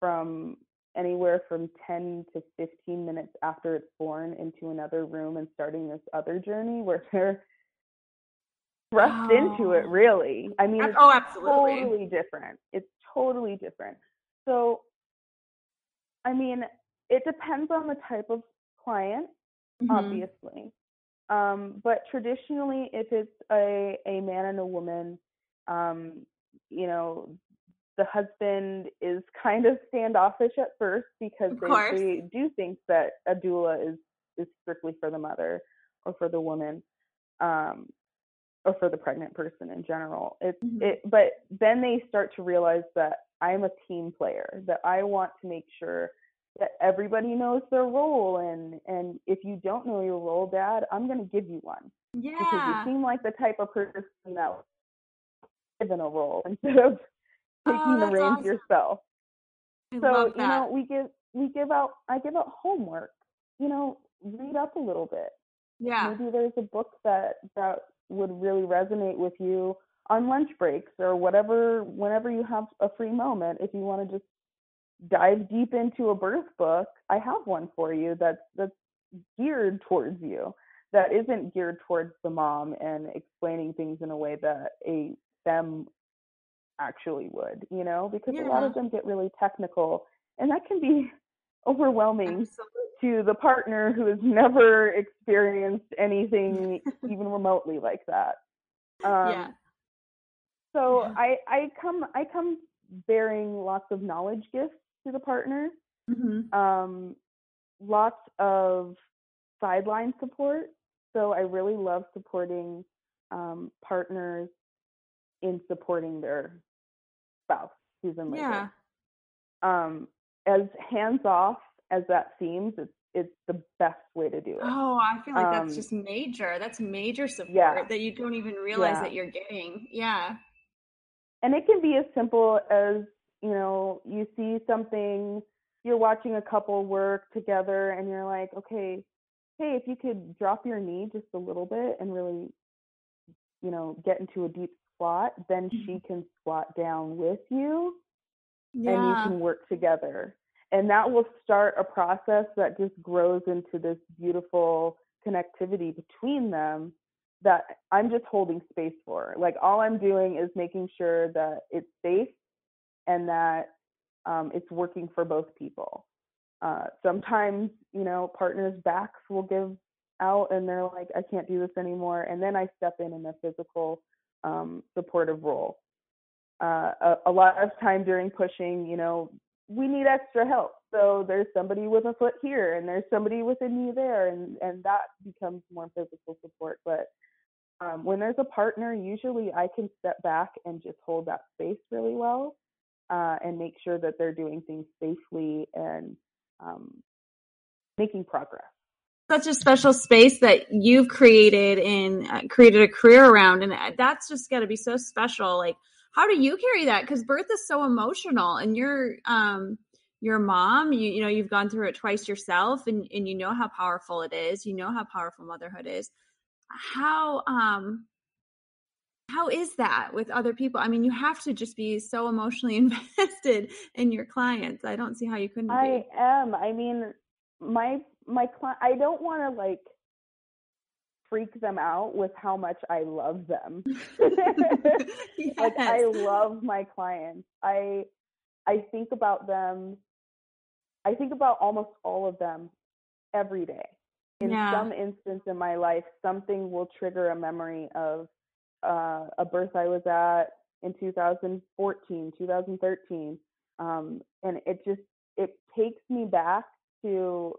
from anywhere from 10 to 15 minutes after it's born into another room and starting this other journey where they're thrust into it, really. I mean, absolutely. Totally different. It's totally different. So, I mean, it depends on the type of client. Obviously. But traditionally, if it's a man and a woman, you know, the husband is kind of standoffish at first because they do think that a doula is strictly for the mother or for the woman, or for the pregnant person in general. But then they start to realize that I'm a team player, that I want to make sure that everybody knows their role, and if you don't know your role, Dad, I'm going to give you one. Yeah. Because you seem like the type of person that was given a role instead of taking the reins yourself. I love that. You know, I give out homework. You know, read up a little bit. Yeah. Maybe there's a book that would really resonate with you on lunch breaks or whatever, whenever you have a free moment, if you want to just dive deep into a birth book. I have one for you that's geared towards you, that isn't geared towards the mom and explaining things in a way that a femme actually would, you know, because a lot of them get really technical and that can be overwhelming to the partner who has never experienced anything even remotely like that. I come bearing lots of knowledge gifts to the partner, lots of sideline support. So I really love supporting partners in supporting their spouse who's in labor. As hands off as that seems, it's the best way to do it. I feel like that's just major. That's major support that you don't even realize that you're getting. Yeah. And it can be as simple as, you know, you see something, you're watching a couple work together and you're like, okay, hey, if you could drop your knee just a little bit and really, you know, get into a deep squat, then she can squat down with you and you can work together. And that will start a process that just grows into this beautiful connectivity between them that I'm just holding space for. Like, all I'm doing is making sure that it's safe and that it's working for both people. Sometimes, you know, partners' backs will give out and they're like, I can't do this anymore. And then I step in a physical supportive role. A lot of time during pushing, you know, we need extra help. So there's somebody with a foot here and there's somebody with a knee there, and that becomes more physical support. But When there's a partner, usually I can step back and just hold that space really well and make sure that they're doing things safely and making progress. Such a special space that you've created and created a career around. And that's just got to be so special. Like, how do you carry that? Because birth is so emotional, and you're your mom, you know, you've gone through it twice yourself, and you know how powerful it is. You know how powerful motherhood is. How is that with other people? I mean, you have to just be so emotionally invested in your clients. I don't see how you couldn't be. I am. I mean, my client, I don't want to like freak them out with how much I love them. Yes. Like, I love my clients. I think about them. I think about almost all of them every day. In some instance in my life, something will trigger a memory of a birth I was at in 2014, 2013. And it takes me back to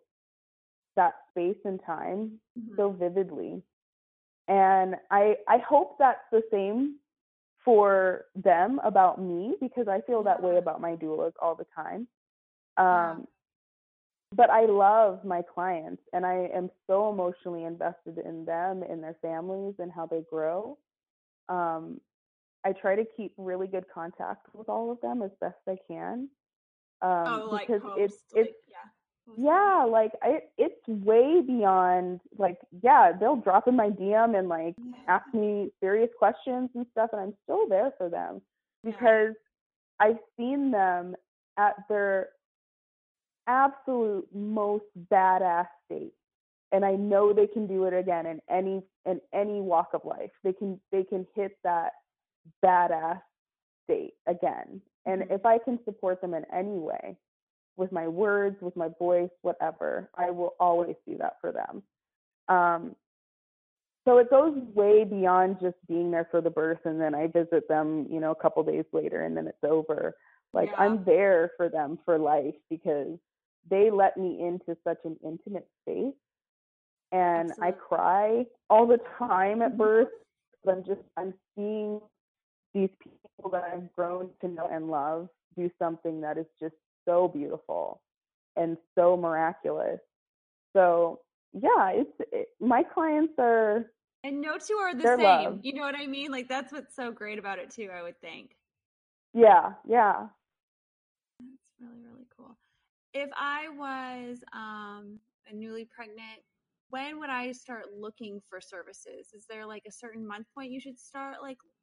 that space and time so vividly. And I hope that's the same for them about me, because I feel that way about my doulas all the time. But I love my clients, and I am so emotionally invested in them, in their families, and how they grow. I try to keep really good contact with all of them as best I can. Because it's way beyond they'll drop in my DM and ask me serious questions and stuff, and I'm still there for them because I've seen them at their absolute most badass state, and I know they can do it again in any walk of life. They can hit that badass state again, and if I can support them in any way, with my words, with my voice, whatever, I will always do that for them. So it goes way beyond just being there for the birth, and then I visit them, you know, a couple days later, and then it's over. I'm there for them for life because they let me into such an intimate space. And absolutely. I cry all the time at birth. I'm seeing these people that I've grown to know and love do something that is just so beautiful and so miraculous. So yeah, my clients are, and no two are the same. Loved. You know what I mean? Like, that's what's so great about it too, I would think. Yeah. Yeah. That's really, really cool. If I was a newly pregnant, when would I start looking for services? Is there a certain month point you should start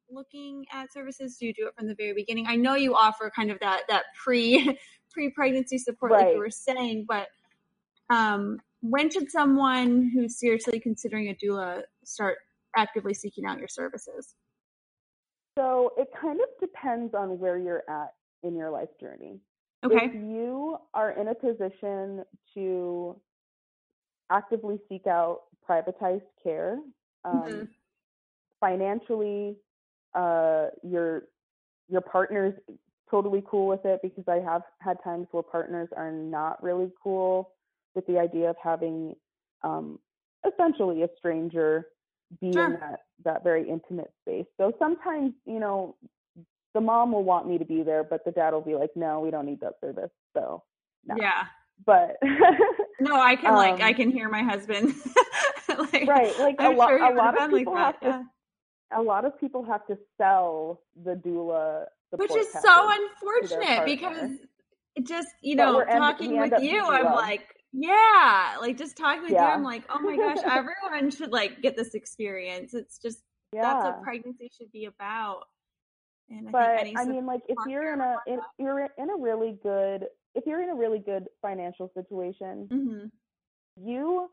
looking at services? Do you do it from the very beginning? I know you offer kind of that pre-pregnancy support, right, like you were saying, but when should someone who's seriously considering a doula start actively seeking out your services? So it kind of depends on where you're at in your life journey. Okay. If you are in a position to actively seek out privatized care, financially, your partner's totally cool with it, because I have had times where partners are not really cool with the idea of having essentially a stranger be in that very intimate space. So sometimes, you know, the mom will want me to be there, but the dad will be like, no, we don't need that service. So no. Yeah. But no, I can I can hear my husband. Right. A lot of people have to sell the doula support, which is so unfortunate, because it just, you know, talking with you, I'm like, just talking with you, I'm like, oh my gosh, everyone should get this experience. It's just, that's what pregnancy should be about. And if you're in a really good financial situation, you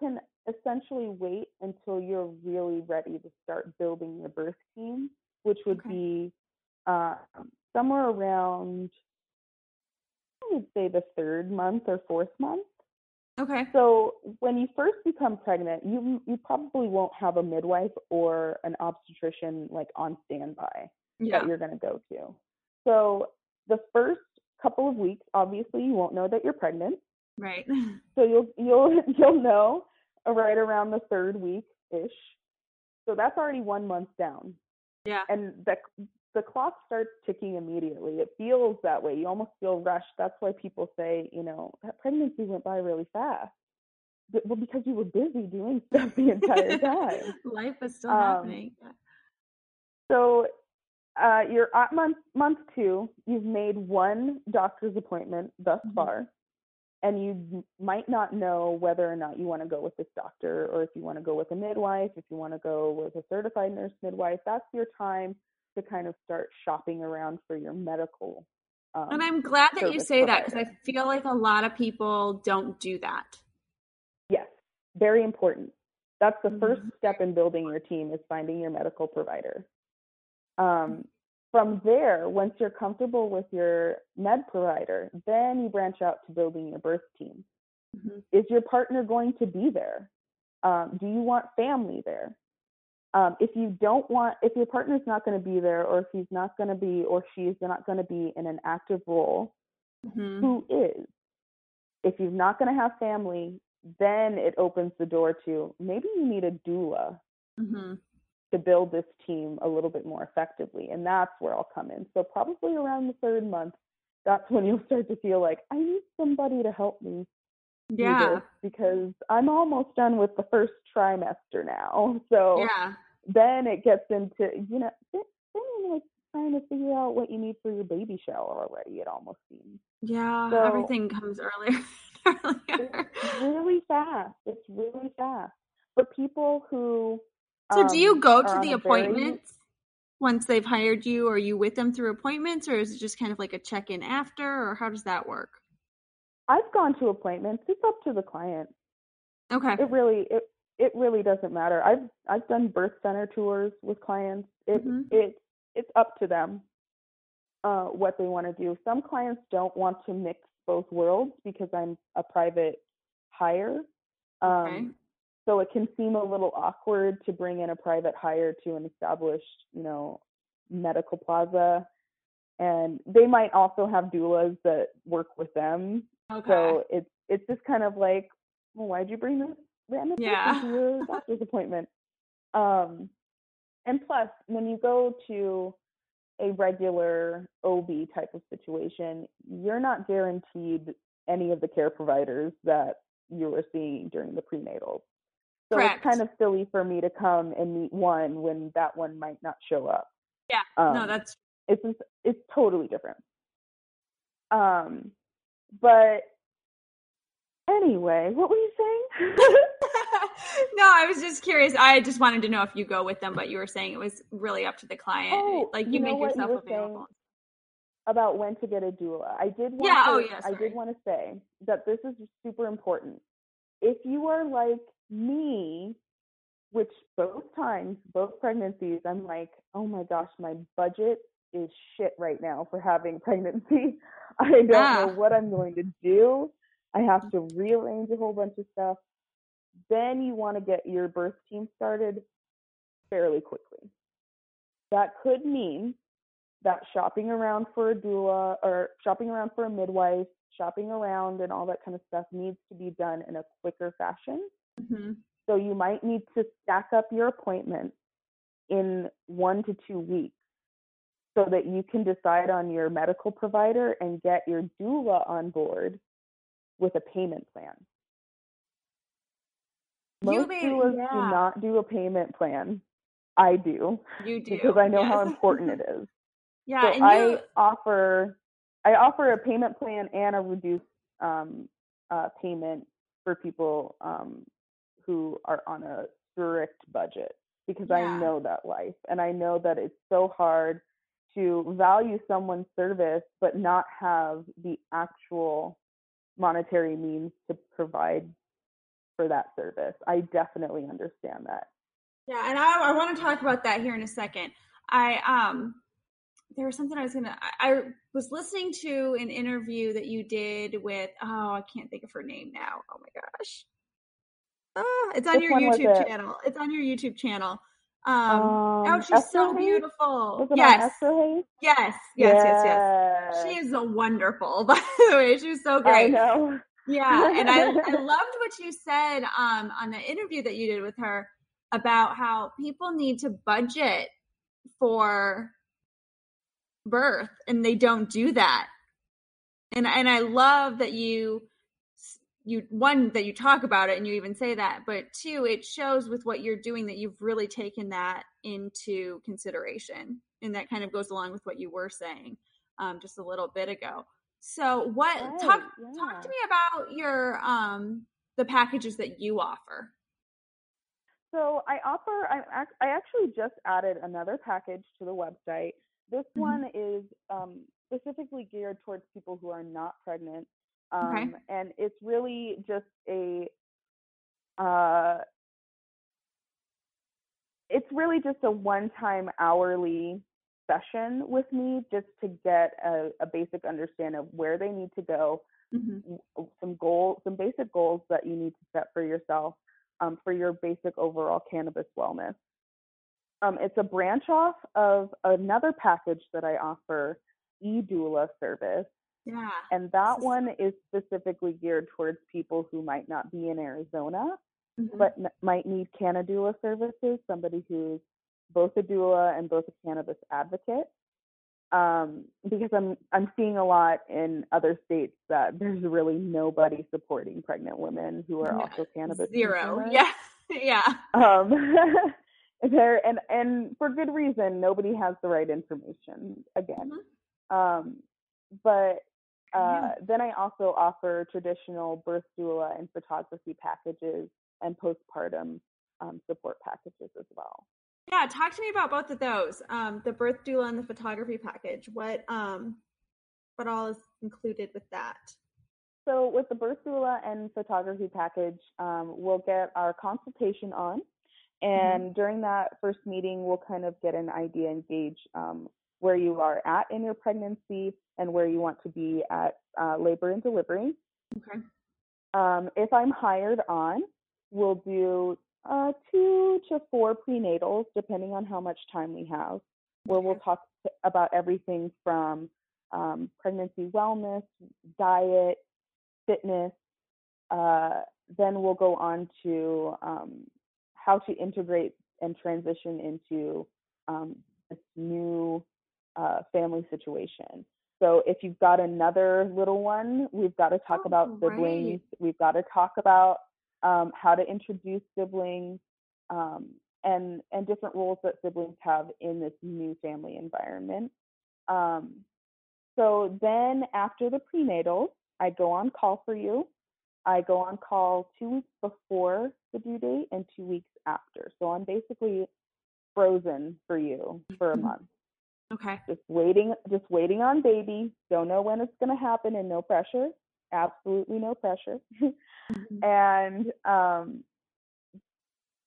can essentially wait until you're really ready to start building your birth team, which would be somewhere around, I would say, the third month or fourth month. Okay. So when you first become pregnant, you probably won't have a midwife or an obstetrician on standby that you're going to go to. So the first couple of weeks, obviously, you won't know that you're pregnant. Right. So you'll know right around the third week ish So that's already 1 month down. Yeah. And the clock starts ticking immediately. It feels that way. You almost feel rushed. That's why people say, you know, that pregnancy went by really fast. But, well, because you were busy doing stuff the entire time. Life is still happening. So you're at month two. You've made one doctor's appointment thus far. And you might not know whether or not you want to go with this doctor, or if you want to go with a midwife, if you want to go with a certified nurse midwife. That's your time to kind of start shopping around for your medical. And I'm glad that you say that, because I feel like a lot of people don't do that. Yes, very important. That's the first step in building your team, is finding your medical provider. From there, once you're comfortable with your med provider, then you branch out to building your birth team. Mm-hmm. Is your partner going to be there? Do you want family there? If your partner's not going to be there, or if he's not going to be, or she's not going to be in an active role, who is? If you're not going to have family, then it opens the door to maybe you need a doula. Mm-hmm. to build this team a little bit more effectively. And that's where I'll come in. So probably around the third month, that's when you'll start to feel like, I need somebody to help me. Yeah. Do this, because I'm almost done with the first trimester now. So then it gets into, you know, then you're like trying to figure out what you need for your baby shower already, it almost seems. Yeah. So everything comes earlier and earlier. It's really fast. It's really fast. For people who, so do you go to the appointments once they've hired you? Or are you with them through appointments, or is it just kind of like a check-in after, or how does that work? I've gone to appointments. It's up to the client. Okay. It really doesn't matter. I've done birth center tours with clients. It's up to them what they want to do. Some clients don't want to mix both worlds because I'm a private hire. Okay. So it can seem a little awkward to bring in a private hire to an established, you know, medical plaza. And they might also have doulas that work with them. Okay. So it's just kind of like, well, why'd you bring this random person to your doctor's appointment? And plus, when you go to a regular OB type of situation, you're not guaranteed any of the care providers that you were seeing during the prenatal. So Correct. It's kind of silly for me to come and meet one when that one might not show up. Yeah, no, that's... It's totally different. But anyway, what were you saying? No, I was just curious. I just wanted to know if you go with them, but you were saying it was really up to the client. Oh, like you make yourself available. About when to get a doula. I did want to say that this is super important. If you are like me, which both pregnancies, I'm like, oh my gosh, my budget is shit right now for having pregnancy. I don't know what I'm going to do. I have to rearrange a whole bunch of stuff. Then you want to get your birth team started fairly quickly. That could mean that shopping around for a doula, or shopping around for a midwife, shopping around and all that kind of stuff needs to be done in a quicker fashion. Mm-hmm. So you might need to stack up your appointments in 1 to 2 weeks so that you can decide on your medical provider and get your doula on board with a payment plan. Most doulas do not do a payment plan. I do. You do. Because I know how important it is. Yeah. So I offer a payment plan and a reduced payment for people who are on a strict budget, because I know that life, and I know that it's so hard to value someone's service but not have the actual monetary means to provide for that service. I definitely understand that. Yeah, and I want to talk about that here in a second. There was something I was listening to an interview that you did with, I can't think of her name now. Oh my gosh. It's on your YouTube channel. It's on your YouTube channel. She's Esther so Hayes? Beautiful. Was it on Hayes? Yes. She is wonderful, by the way. She was so great. I know. Yeah. And I loved what you said on the interview that you did with her. about how people need to budget for birth and they don't do that. And I love that you one, that you talk about it and you even say that, but two, it shows with what you're doing that you've really taken that into consideration. And that kind of goes along with what you were saying just a little bit ago. So talk to me about your the packages that you offer. So I actually just added another package to the website. This one is specifically geared towards people who are not pregnant. And it's really just a one-time hourly session with me just to get a basic understanding of where they need to go, some basic goals that you need to set for yourself for your basic overall cannabis wellness. It's a branch off of another package that I offer, e-doula service. Yeah. And that one is specifically geared towards people who might not be in Arizona, but might need Cannadoula services, somebody who's both a doula and both a cannabis advocate. Because I'm seeing a lot in other states that there's really nobody supporting pregnant women who are also cannabis. Zero. Yes. Yeah. There and for good reason, nobody has the right information again. Then I also offer traditional birth doula and photography packages and postpartum support packages as well. Yeah, talk to me about both of those, the birth doula and the photography package. What all is included with that? So with the birth doula and photography package, we'll get our consultation on. And during that first meeting, we'll kind of get an idea and gauge where you are at in your pregnancy and where you want to be at labor and delivery. Okay. If I'm hired on, we'll do 2 to 4 prenatals, depending on how much time we have, where we'll talk about everything from pregnancy wellness, diet, fitness. Then we'll go on to how to integrate and transition into this new family situation. So if you've got another little one, we've got to talk about siblings. Right. We've got to talk about how to introduce siblings and different roles that siblings have in this new family environment. So then after the prenatal, I go on call for you. I go on call 2 weeks before the due date and 2 weeks after. So I'm basically frozen for you for a month. Okay. Just waiting on baby. Don't know when it's going to happen and no pressure. Absolutely no pressure. And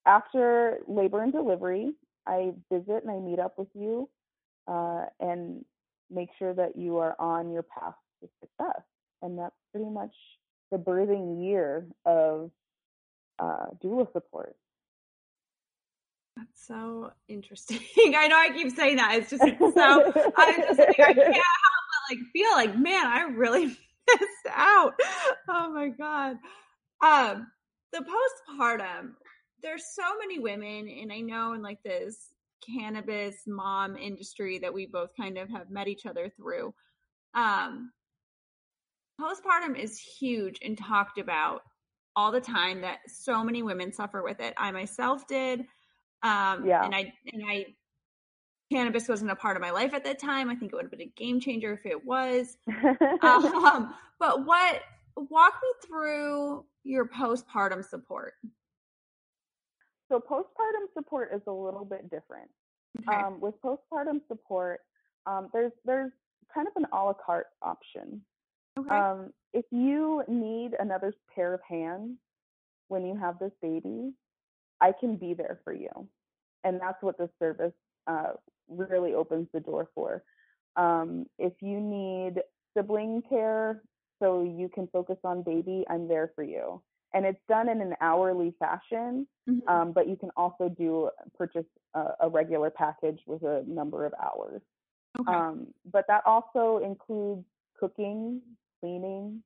after labor and delivery, I visit and I meet up with you and make sure that you are on your path to success. And that's pretty much the birthing year of doula support. That's so interesting. I know I keep saying that. It's just so, I can't help but feel like, man, I really missed out. Oh my God. The postpartum, there's so many women, and I know in this cannabis mom industry that we both kind of have met each other through. Postpartum is huge and talked about all the time, that so many women suffer with it. I myself did. And cannabis wasn't a part of my life at that time. I think it would have been a game changer if it was. But walk me through your postpartum support. So postpartum support is a little bit different. Okay. With postpartum support, there's kind of an a la carte option. Okay. If you need another pair of hands when you have this baby, I can be there for you. And that's what this service really opens the door for. If you need sibling care so you can focus on baby, I'm there for you. And it's done in an hourly fashion, but you can also purchase a regular package with a number of hours. Okay. But that also includes cooking, cleaning.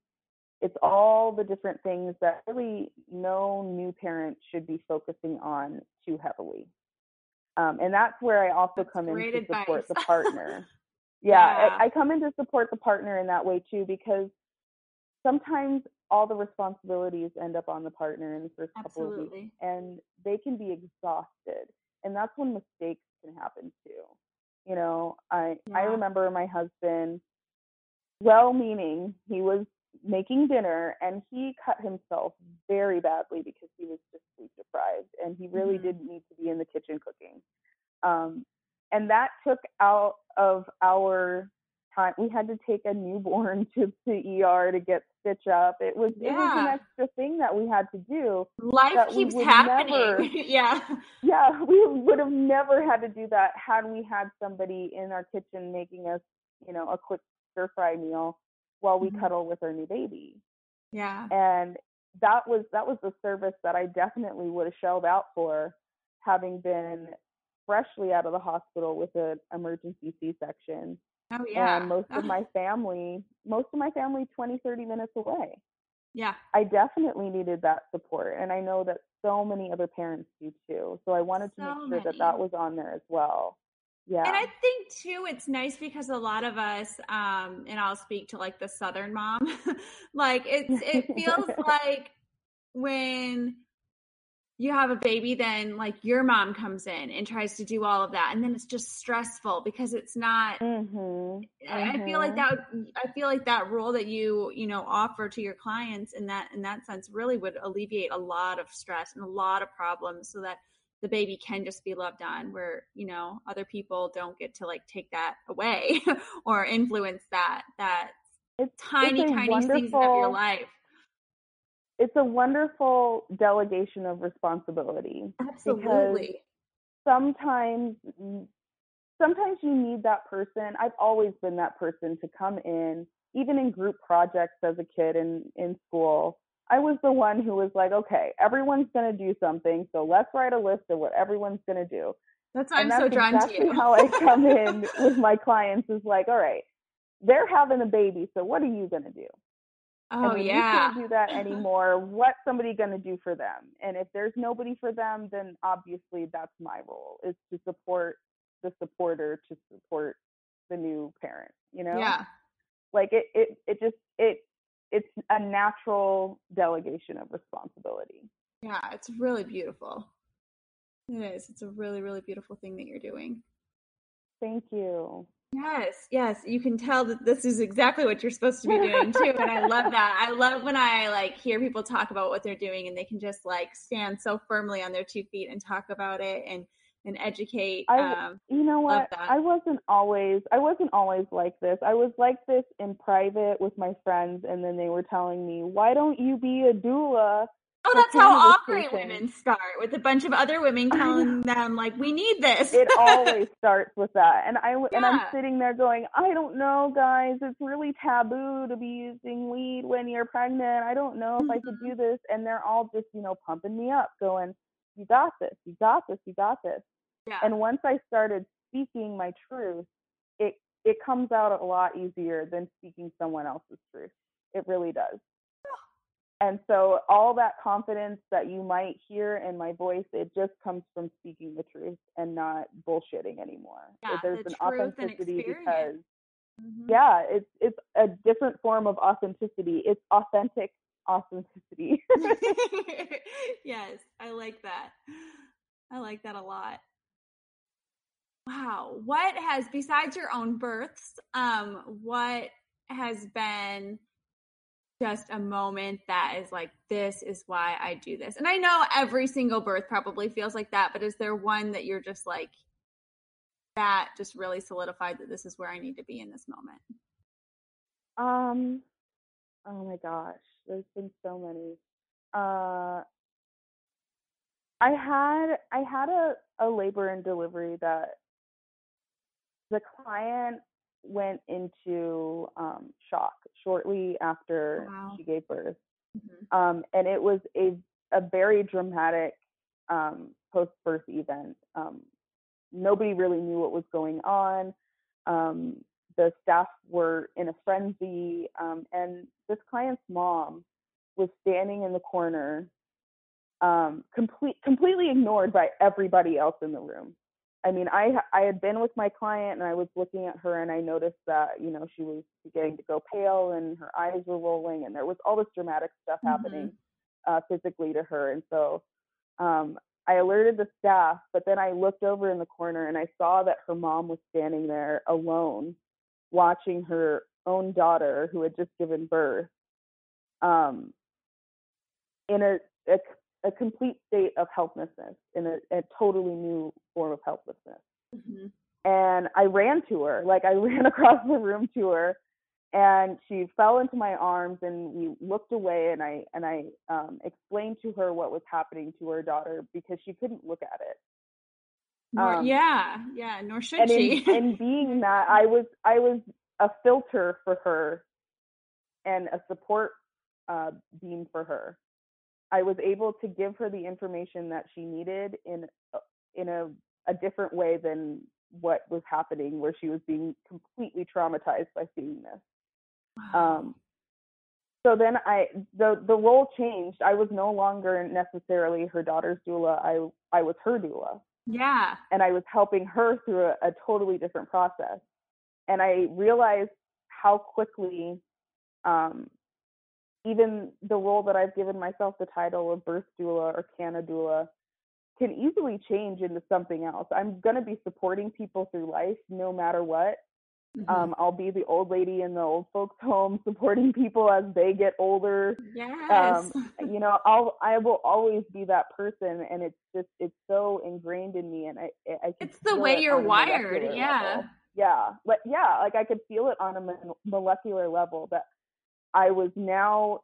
It's all the different things that really no new parent should be focusing on too heavily. And that's where I also come in to support the partner. Yeah. I come in to support the partner in that way too, because sometimes all the responsibilities end up on the partner in the first couple of weeks, and they can be exhausted. And that's when mistakes can happen too. You know, I remember my husband, well-meaning, he was making dinner and he cut himself very badly because he was just sleep deprived and he really didn't need to be in the kitchen cooking. And that took out of our time. We had to take a newborn to the ER to get stitch up. It was an extra thing that we had to do. Life keeps happening. Yeah. We would have never had to do that had we had somebody in our kitchen making us, you know, a quick stir fry meal while we cuddle with our new baby. Yeah. And that was the service that I definitely would have shelled out for, having been freshly out of the hospital with an emergency C-section. Oh yeah. And most of my family 20, 30 minutes away. Yeah. I definitely needed that support, and I know that so many other parents do too. So I wanted to make sure that was on there as well. Yeah. And I think too, it's nice because a lot of us, and I'll speak to like the Southern mom, like it feels like when you have a baby, then like your mom comes in and tries to do all of that. And then it's just stressful because it's not, I feel like that rule that you offer to your clients in that sense really would alleviate a lot of stress and a lot of problems so that the baby can just be loved on, where, you know, other people don't get to like take that away or influence that it's tiny things of your life. It's a wonderful delegation of responsibility. Absolutely. Sometimes you need that person. I've always been that person to come in, even in group projects as a kid in school. I was the one who was like, okay, everyone's going to do something, so let's write a list of what everyone's going to do. That's why I'm so drawn to you. How I come in with my clients is like, all right, they're having a baby, so what are you going to do? Oh, yeah. You can't do that anymore. What's somebody going to do for them? And if there's nobody for them, then obviously that's my role, is to support the supporter, to support the new parent, you know? Yeah. Like it's a natural delegation of responsibility. Yeah, it's really beautiful. It is. It's a really, really beautiful thing that you're doing. Thank you. Yes. You can tell that this is exactly what you're supposed to be doing too. And I love that. I love when I like hear people talk about what they're doing and they can just like stand so firmly on their 2 feet and talk about it and educate. You know what? I wasn't always like this. I was like this in private with my friends, and then they were telling me, "Why don't you be a doula?" Oh, that's how all great women start, with a bunch of other women telling them, like, "We need this." It always starts with that, and I'm sitting there going, "I don't know, guys. It's really taboo to be using weed when you're pregnant. I don't know if I could do this." And they're all just, you know, pumping me up, going, "You got this. You got this. You got this." Yeah. And once I started speaking my truth, it comes out a lot easier than speaking someone else's truth. It really does. Yeah. And so all that confidence that you might hear in my voice, it just comes from speaking the truth and not bullshitting anymore. Yeah, there's an authenticity because it's a different form of authenticity. It's authenticity. Yes, I like that. I like that a lot. Wow. What has, besides your own births, what has been just a moment that is like, this is why I do this? And I know every single birth probably feels like that, but is there one that you're just like, that just really solidified that this is where I need to be in this moment? Oh my gosh, there's been so many. I had a labor and delivery that the client went into shock shortly after she gave birth. Mm-hmm. And it was a very dramatic post-birth event. Nobody really knew what was going on. The staff were in a frenzy, and this client's mom was standing in the corner completely ignored by everybody else in the room. I mean, I had been with my client and I was looking at her and I noticed that, you know, she was beginning to go pale and her eyes were rolling and there was all this dramatic stuff mm-hmm. happening physically to her. And so I alerted the staff, but then I looked over in the corner and I saw that her mom was standing there alone, watching her own daughter who had just given birth in a complete state of helplessness, in a totally new form of helplessness. Mm-hmm. And I ran to her, like I ran across the room to her, and she fell into my arms and we looked away and I explained to her what was happening to her daughter because she couldn't look at it. Nor should and she. And being that, I was a filter for her and a support beam for her. I was able to give her the information that she needed in a different way than what was happening, where she was being completely traumatized by seeing this. Wow. So then the role changed. I was no longer necessarily her daughter's doula. I was her doula. Yeah. And I was helping her through a totally different process. And I realized how quickly even the role that I've given myself, the title of birth doula or Cannadoula, can easily change into something else. I'm going to be supporting people through life no matter what. Mm-hmm. I'll be the old lady in the old folks home supporting people as they get older. Yes. You know, I will always be that person. And it's just, it's so ingrained in me. And I can it's the way you're wired. Yeah. Level. Yeah. But yeah, like I could feel it on a molecular level that I was now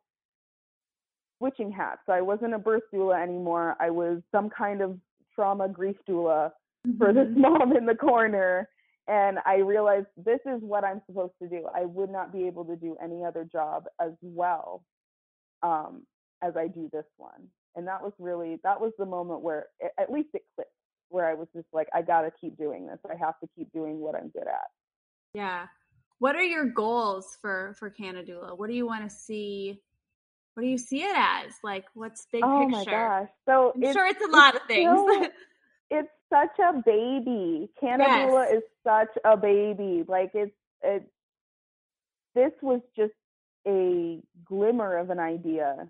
switching hats. So I wasn't a birth doula anymore. I was some kind of trauma grief doula mm-hmm. for this mom in the corner. And I realized this is what I'm supposed to do. I would not be able to do any other job as well as I do this one. And that was the moment where at least it clicked, where I was just like, I got to keep doing this. I have to keep doing what I'm good at. Yeah. What are your goals for Cannadoula? What do you want to see? What do you see it as? Like, what's big picture? Oh my gosh. So I'm sure it's a lot of things. Still, it's such a baby. Cannadoula yes. is such a baby. Like it's this was just a glimmer of an idea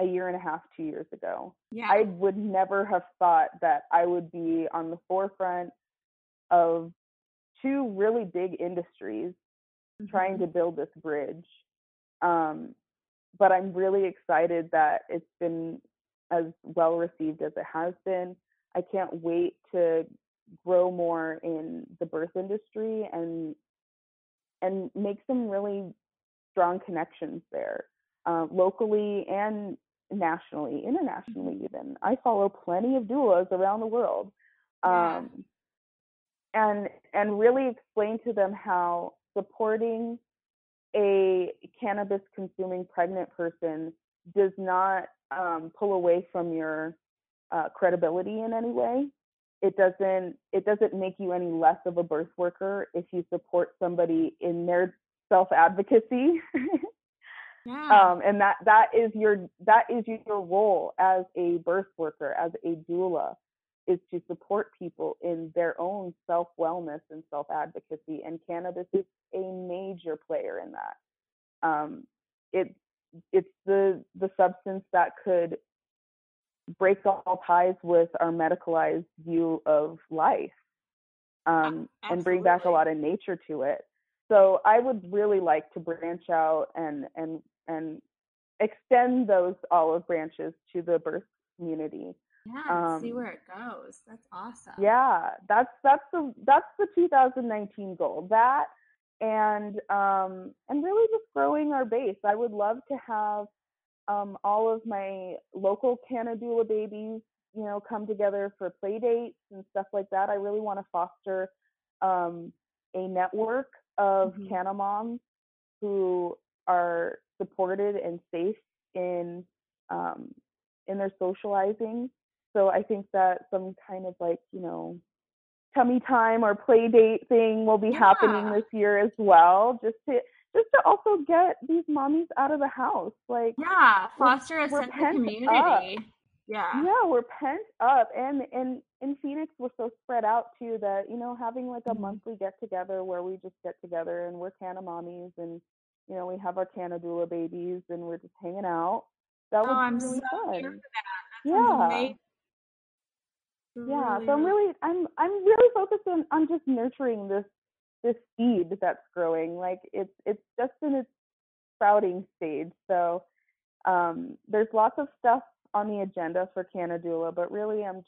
a year and a half, 2 years ago. Yeah. I would never have thought that I would be on the forefront of two really big industries mm-hmm. trying to build this bridge. But I'm really excited that it's been as well received as it has been. I can't wait to grow more in the birth industry and make some really strong connections there, locally and nationally, internationally even. I follow plenty of doulas around the world. And really explain to them how supporting a cannabis-consuming pregnant person does not pull away from your credibility in any way. It doesn't make you any less of a birth worker if you support somebody in their self-advocacy. Yeah. And that is your role as a birth worker, as a doula, is to support people in their own self-wellness and self-advocacy. And cannabis is a major player in that. It's the substance that could break all ties with our medicalized view of life and bring back a lot of nature to it. So I would really like to branch out and extend those olive branches to the birth community. Yeah, see where it goes. That's awesome. Yeah, that's the 2019 goal. That and really just growing our base. I would love to have all of my local Cannadoula babies, you know, come together for play dates and stuff like that. I really want to foster a network of mm-hmm. Canna moms who are supported and safe in their socializing. So I think that some kind of like, you know, tummy time or play date thing will be happening this year as well, just to just to also get these mommies out of the house. Like, yeah, foster a sense of community. Yeah, we're pent up. And in Phoenix, we're so spread out too that, you know, having like a monthly get together where we just get together and we're Canna mommies and, you know, we have our Cannadoula babies and we're just hanging out. That was really fun. Here for that. Yeah, so I'm really focused on just nurturing this seed that's growing. Like it's just in its sprouting stage. So there's lots of stuff on the agenda for Cannadoula, but really I'm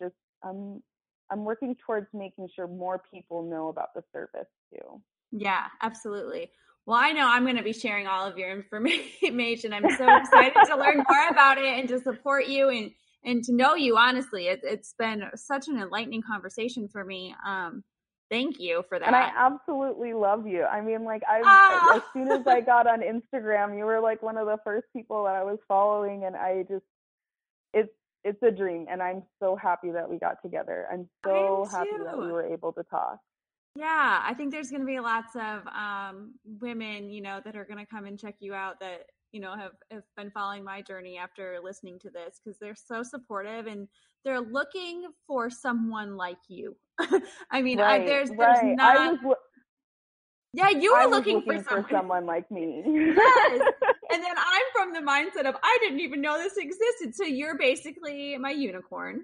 working towards making sure more people know about the service too. Yeah, absolutely. Well, I know I'm going to be sharing all of your information. I'm so excited to learn more about it and to support you and to know you, honestly. It's been such an enlightening conversation for me. Thank you for that. And I absolutely love you. I mean, like as soon as I got on Instagram, you were like one of the first people that I was following, and I just, it's a dream. And I'm so happy that we got together. I'm so happy that we were able to talk. Yeah. I think there's going to be lots of women, you know, that are going to come and check you out that, you know, have been following my journey after listening to this, because they're so supportive and they're looking for someone like you. I mean, right, there's not. You were looking for someone like me. Yes. And then I'm from the mindset of, I didn't even know this existed. So you're basically my unicorn.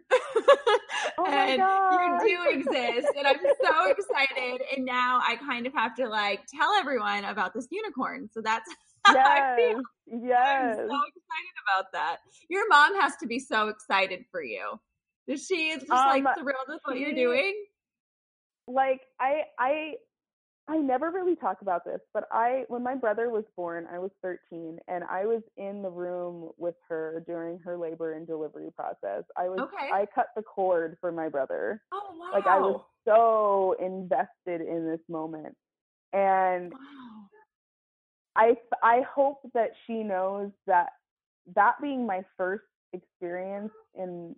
Oh my God. You do exist. And I'm so excited. And now I kind of have to like tell everyone about this unicorn. So that's how I feel. Yes. I'm so excited about that. Your mom has to be so excited for you. She is just thrilled with what you're doing. Like I never really talk about this, but when my brother was born, I was 13, and I was in the room with her during her labor and delivery process. I cut the cord for my brother. Oh, wow. Like, I was so invested in this moment. And wow. I hope that she knows that being my first experience in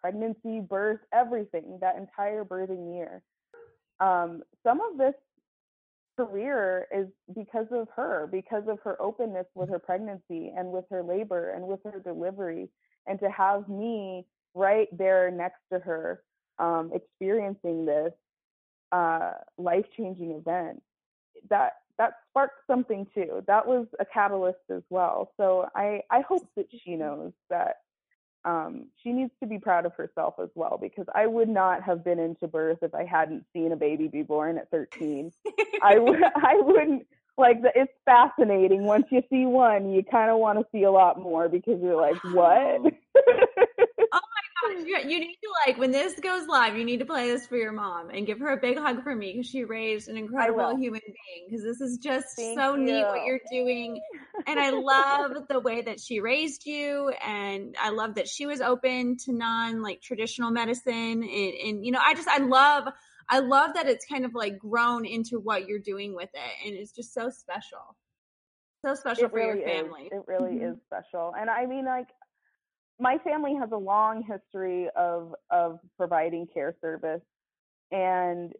pregnancy, birth, everything, that entire birthing year. Some of this career is because of her openness with her pregnancy and with her labor and with her delivery, and to have me right there next to her, experiencing this life-changing event, that sparked something too. That was a catalyst as well. So I hope that she knows that she needs to be proud of herself as well, because I would not have been into birth if I hadn't seen a baby be born at 13. I wouldn't, like, it's fascinating. Once you see one, you kind of want to see a lot more, because you're like, what? Oh my gosh. You need to, like, when this goes live, you need to play this for your mom and give her a big hug for me, because she raised an incredible human being, because this is just neat what you're doing. And I love the way that she raised you. And I love that she was open to traditional medicine. And you know, I love that it's kind of like grown into what you're doing with it. And it's just so special. So special it for really your family. It really is special. And I mean, like, my family has a long history of providing care service, and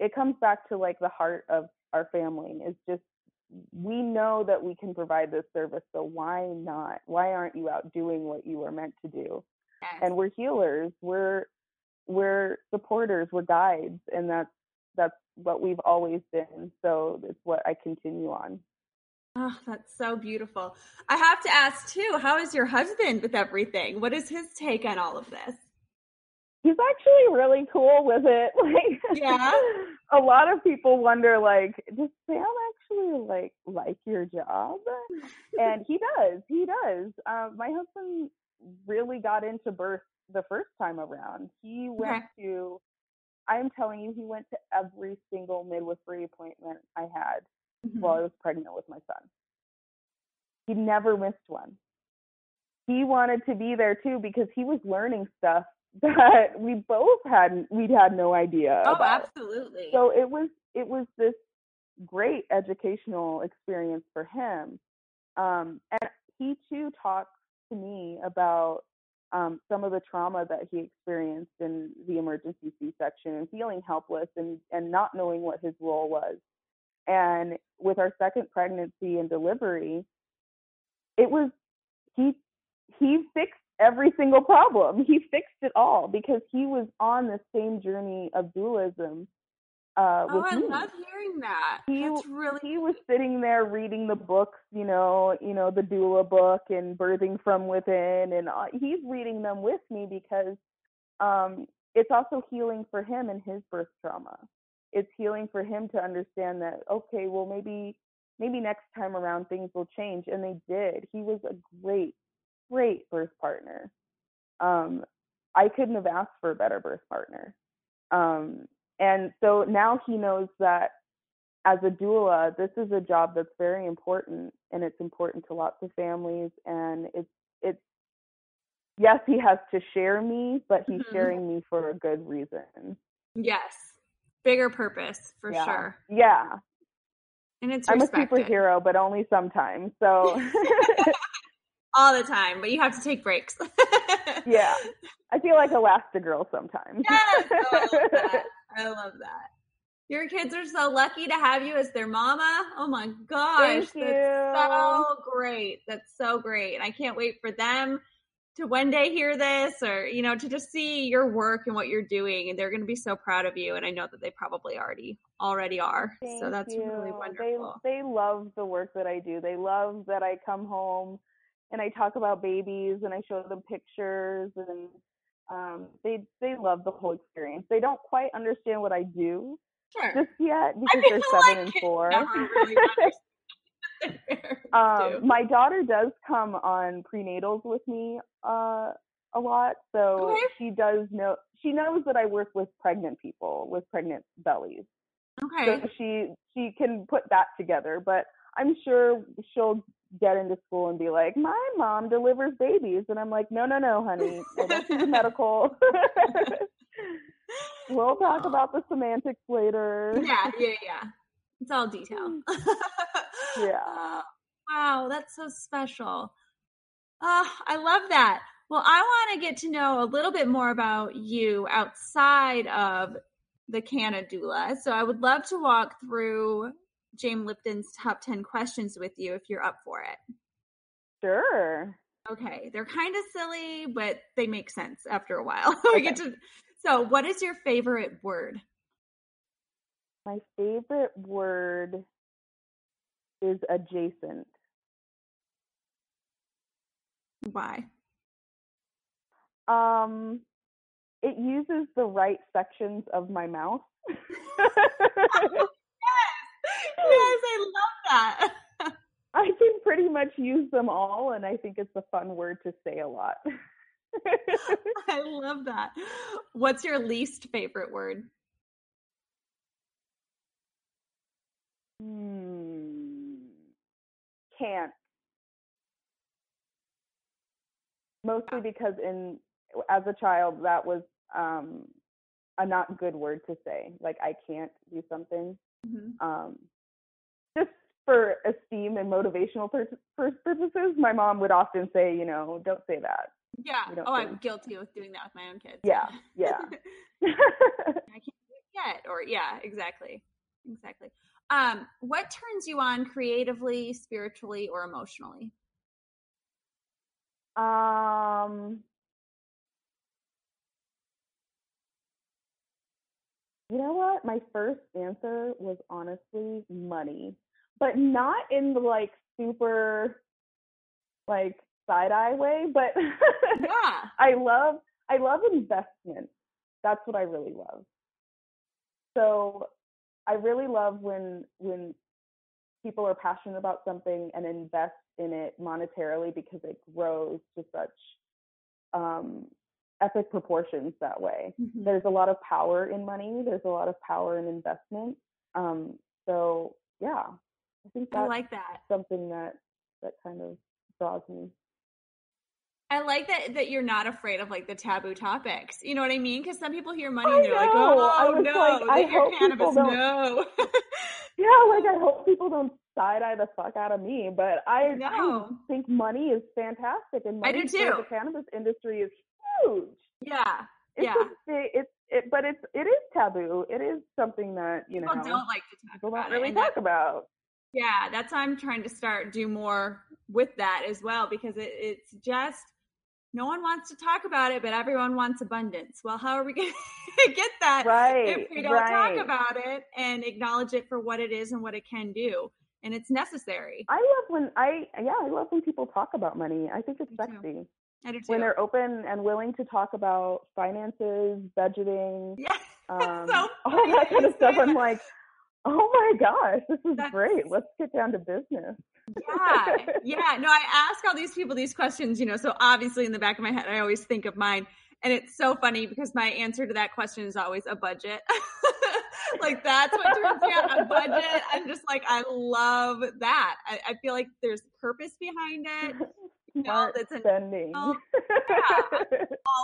it comes back to like the heart of our family. It's just, we know that we can provide this service, so why not? Why aren't you out doing what you were meant to do? Yes. And we're healers, we're supporters, we're guides, and that's what we've always been. So it's what I continue on. Oh, that's so beautiful. I have to ask too, how is your husband with everything? What is his take on all of this? He's actually really cool with it. Like, yeah. A lot of people wonder, like, does Sam actually like your job? And he does. My husband really got into birth the first time around. He went to, I'm telling you, he went to every single midwifery appointment I had. Mm-hmm. While I was pregnant with my son. He never missed one. He wanted to be there too, because he was learning stuff that we both had no idea about. Absolutely. So it was this great educational experience for him. And he too talks to me about some of the trauma that he experienced in the emergency C-section and feeling helpless and not knowing what his role was. And with our second pregnancy and delivery, it was, he fixed every single problem. He fixed it all because he was on the same journey of doulism. I love hearing that. He was sitting there reading the books, you know, the doula book and Birthing from Within, and he's reading them with me because it's also healing for him and his birth trauma. It's healing for him to understand that, okay, well, maybe next time around things will change. And they did. He was a great, great birth partner. I couldn't have asked for a better birth partner. And so now he knows that as a doula, this is a job that's very important, and it's important to lots of families. And it's yes, he has to share me, but he's sharing me for a good reason. Yes. Bigger purpose, for sure. Yeah. And it's respected. I'm a superhero, but only sometimes. So all the time, but you have to take breaks. Yeah. I feel like Elastigirl sometimes. Yes. Oh, I love that. I love that. Your kids are so lucky to have you as their mama. Oh my gosh. Thank you. That's so great. That's so great. And I can't wait for them to one day hear this, or, you know, to just see your work and what you're doing, and they're going to be so proud of you. And I know that they probably already are. Thank so that's you. Really wonderful. They love the work that I do. They love that I come home and I talk about babies and I show them pictures, and they love the whole experience. They don't quite understand what I do just yet because they're 7 and 4. Really my daughter does come on prenatals with me a lot, so she does know. She knows that I work with pregnant people with pregnant bellies. Okay, so she can put that together. But I'm sure she'll get into school and be like, my mom delivers babies. And I'm like, no, honey. This is medical. We'll talk about the semantics later. Yeah. It's all detail. Yeah. Wow. That's so special. I love that. Well, I want to get to know a little bit more about you outside of the Cannadoula. So I would love to walk through Jane Lipton's top 10 questions with you if you're up for it. Sure. Okay. They're kind of silly, but they make sense after a while. So what is your favorite word? My favorite word is adjacent. Why? It uses the right sections of my mouth. Yes, I love that. I can pretty much use them all, and I think it's a fun word to say a lot. I love that. What's your least favorite word? Can't. Mostly because as a child, that was a not good word to say. Like, I can't do something. Mm-hmm. Just for esteem and motivational purposes, my mom would often say, you know, don't say that. Yeah. Oh, I'm guilty with doing that with my own kids. Yeah. I can't do it yet. Or yeah, exactly. What turns you on creatively, spiritually, or emotionally? You know what? My first answer was honestly money, but not in the like super like side eye way, but yeah. I love investments. That's what I really love. So I really love when people are passionate about something and invest in it monetarily, because it grows to such epic proportions that way. Mm-hmm. There's a lot of power in money. There's a lot of power in investment. So yeah, I think that's something that kind of draws me. I like that you're not afraid of like the taboo topics. You know what I mean? Because some people hear money and they're like, oh no, like, I hope cannabis, no. Yeah, like I hope people don't side-eye the fuck out of me, but I think money is fantastic, and money for the cannabis industry is huge. Yeah, it's a big, but it is taboo. It is something that, you know, people don't like to talk about. People don't really talk about. Yeah, that's why I'm trying to do more with that as well, because it's just no one wants to talk about it, but everyone wants abundance. Well, how are we going to get that if we don't talk about it and acknowledge it for what it is and what it can do? And it's necessary. I love when people talk about money. I think it's sexy. I do too. When they're open and willing to talk about finances, budgeting, all that kind of stuff. I'm like, oh my gosh, this is great. Let's get down to business. Yeah. No, I ask all these people these questions, you know, so obviously in the back of my head, I always think of mine. And it's so funny because my answer to that question is always a budget. Like that's what turns me on, a budget. I'm just like, I love that. I feel like there's purpose behind it. No, that's spending. All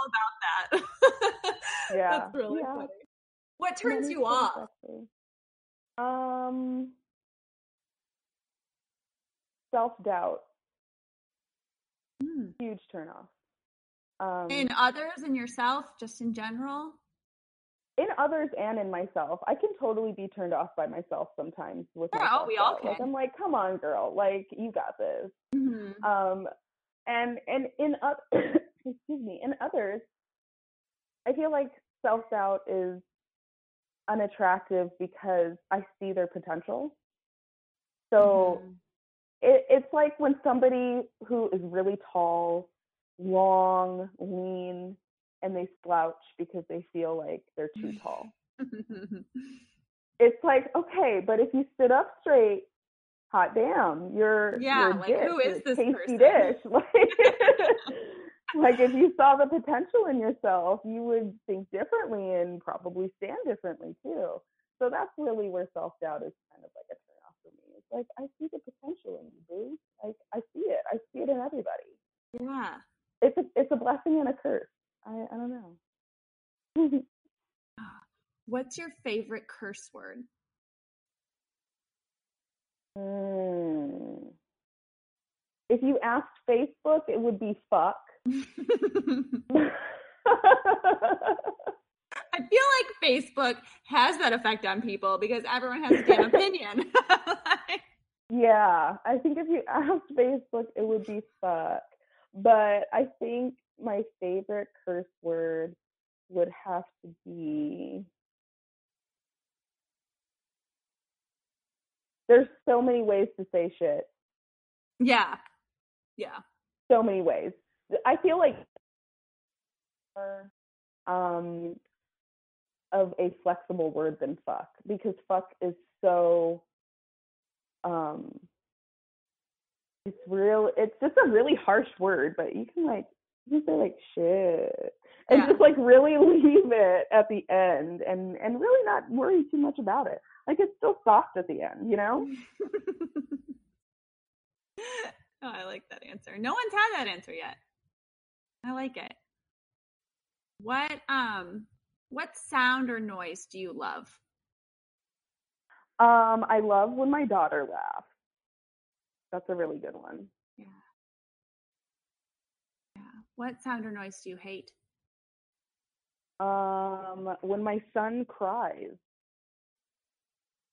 about that. Yeah. That's really funny. What turns you off? Self-doubt. Huge turnoff. In others, in yourself, just in general? In others and in myself. I can totally be turned off by myself sometimes. We all can. Like, I'm like, come on, girl. Like, you got this. Mm-hmm. And in in others, I feel like self-doubt is unattractive because I see their potential. So it's like when somebody who is really tall, long, lean, and they slouch because they feel like they're too tall. It's like, okay, but if you stood up straight, hot damn, who is this tasty person? Dish. Like if you saw the potential in yourself, you would think differently and probably stand differently too. So that's really where self-doubt is kind of like a turn off for me. It's like, I see the potential in you, dude. Like I see it in everybody. Yeah. It's a blessing and a curse. I don't know. What's your favorite curse word? If you asked Facebook, it would be fuck. I feel like Facebook has that effect on people because everyone has an opinion. Yeah, I think if you asked Facebook, it would be fuck. But I think my favorite curse word would have to be, there's so many ways to say shit. Yeah. So many ways. I feel like of a flexible word than fuck, because fuck is so it's real. It's just a really harsh word, but you can like just say like shit and just like really leave it at the end and really not worry too much about it. Like it's still soft at the end, you know? Oh, I like that answer. No one's had that answer yet. I like it. What sound or noise do you love? I love when my daughter laughs. That's a really good one. Yeah. What sound or noise do you hate? When my son cries.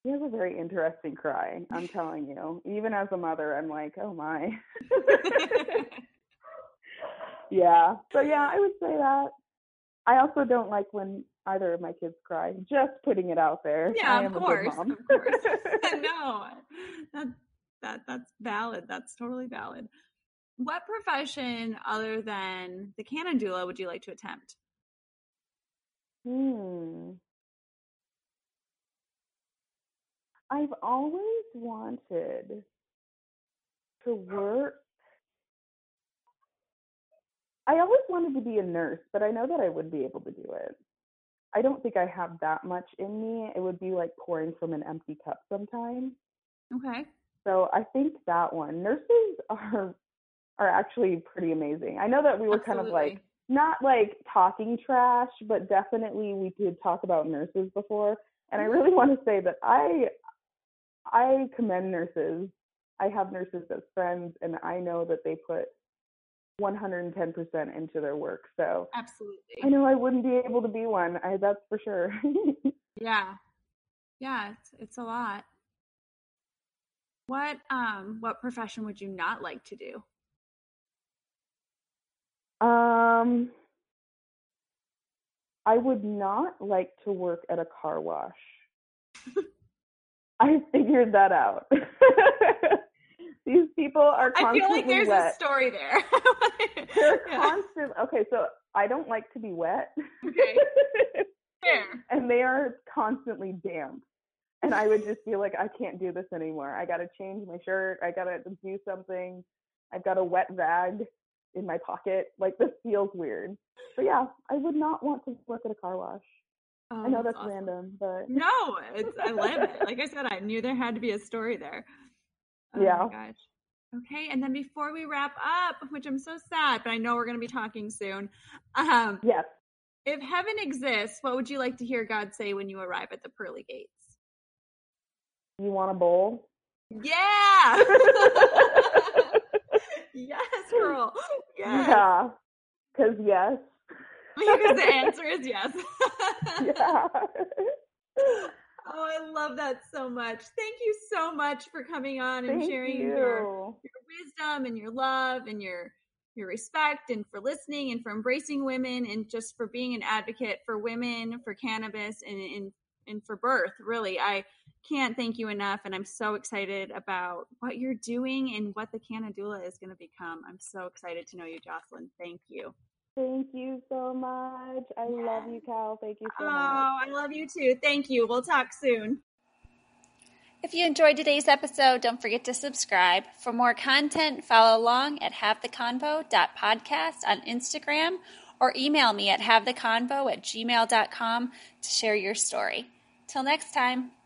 He has a very interesting cry, I'm telling you. Even as a mother, I'm like, oh my. Yeah. So yeah, I would say that. I also don't like when either of my kids cry. Just putting it out there. Yeah, of course. No, that's valid. That's totally valid. What profession other than the Cannadoula would you like to attempt? I've always wanted to work. I always wanted to be a nurse, but I know that I would be able to do it. I don't think I have that much in me. It would be like pouring from an empty cup sometimes. Okay. So I think that one. Nurses are actually pretty amazing. I know that we were kind of like, not like talking trash, but definitely we did talk about nurses before. And I really want to say that I commend nurses. I have nurses as friends, and I know that they put 110% into their work. So absolutely, I know I wouldn't be able to be one. That's for sure. Yeah, it's a lot. What profession would you not like to do? I would not like to work at a car wash. I figured that out. These people are constantly wet. I feel like there's a story there. They're constant. Okay, so I don't like to be wet. Okay. Fair. And they are constantly damp. And I would just be like, I can't do this anymore. I got to change my shirt. I got to do something. I've got a wet rag in my pocket. Like, this feels weird. But yeah, I would not want to work at a car wash. I know that's awesome. Random, but no, I love it. Like I said, I knew there had to be a story there. Oh yeah. My gosh. Okay. And then before we wrap up, which I'm so sad, but I know we're going to be talking soon. Yes. If heaven exists, what would you like to hear God say when you arrive at the pearly gates? You want a bowl? Yeah. Yes, girl. Yes. Yeah. Because yes. Because the answer is yes. Yeah. Oh, I love that so much. Thank you so much for coming on and sharing your wisdom and your love and your respect, and for listening and for embracing women, and just for being an advocate for women, for cannabis, and for birth. Really, I can't thank you enough. And I'm so excited about what you're doing and what the Cannadoula is going to become. I'm so excited to know you, Jocelyn. Thank you. Thank you so much. I love you, Cal. Thank you so much. Oh, I love you too. Thank you. We'll talk soon. If you enjoyed today's episode, don't forget to subscribe. For more content, follow along at havetheconvo.podcast on Instagram, or email me at havetheconvo@gmail.com to share your story. Till next time.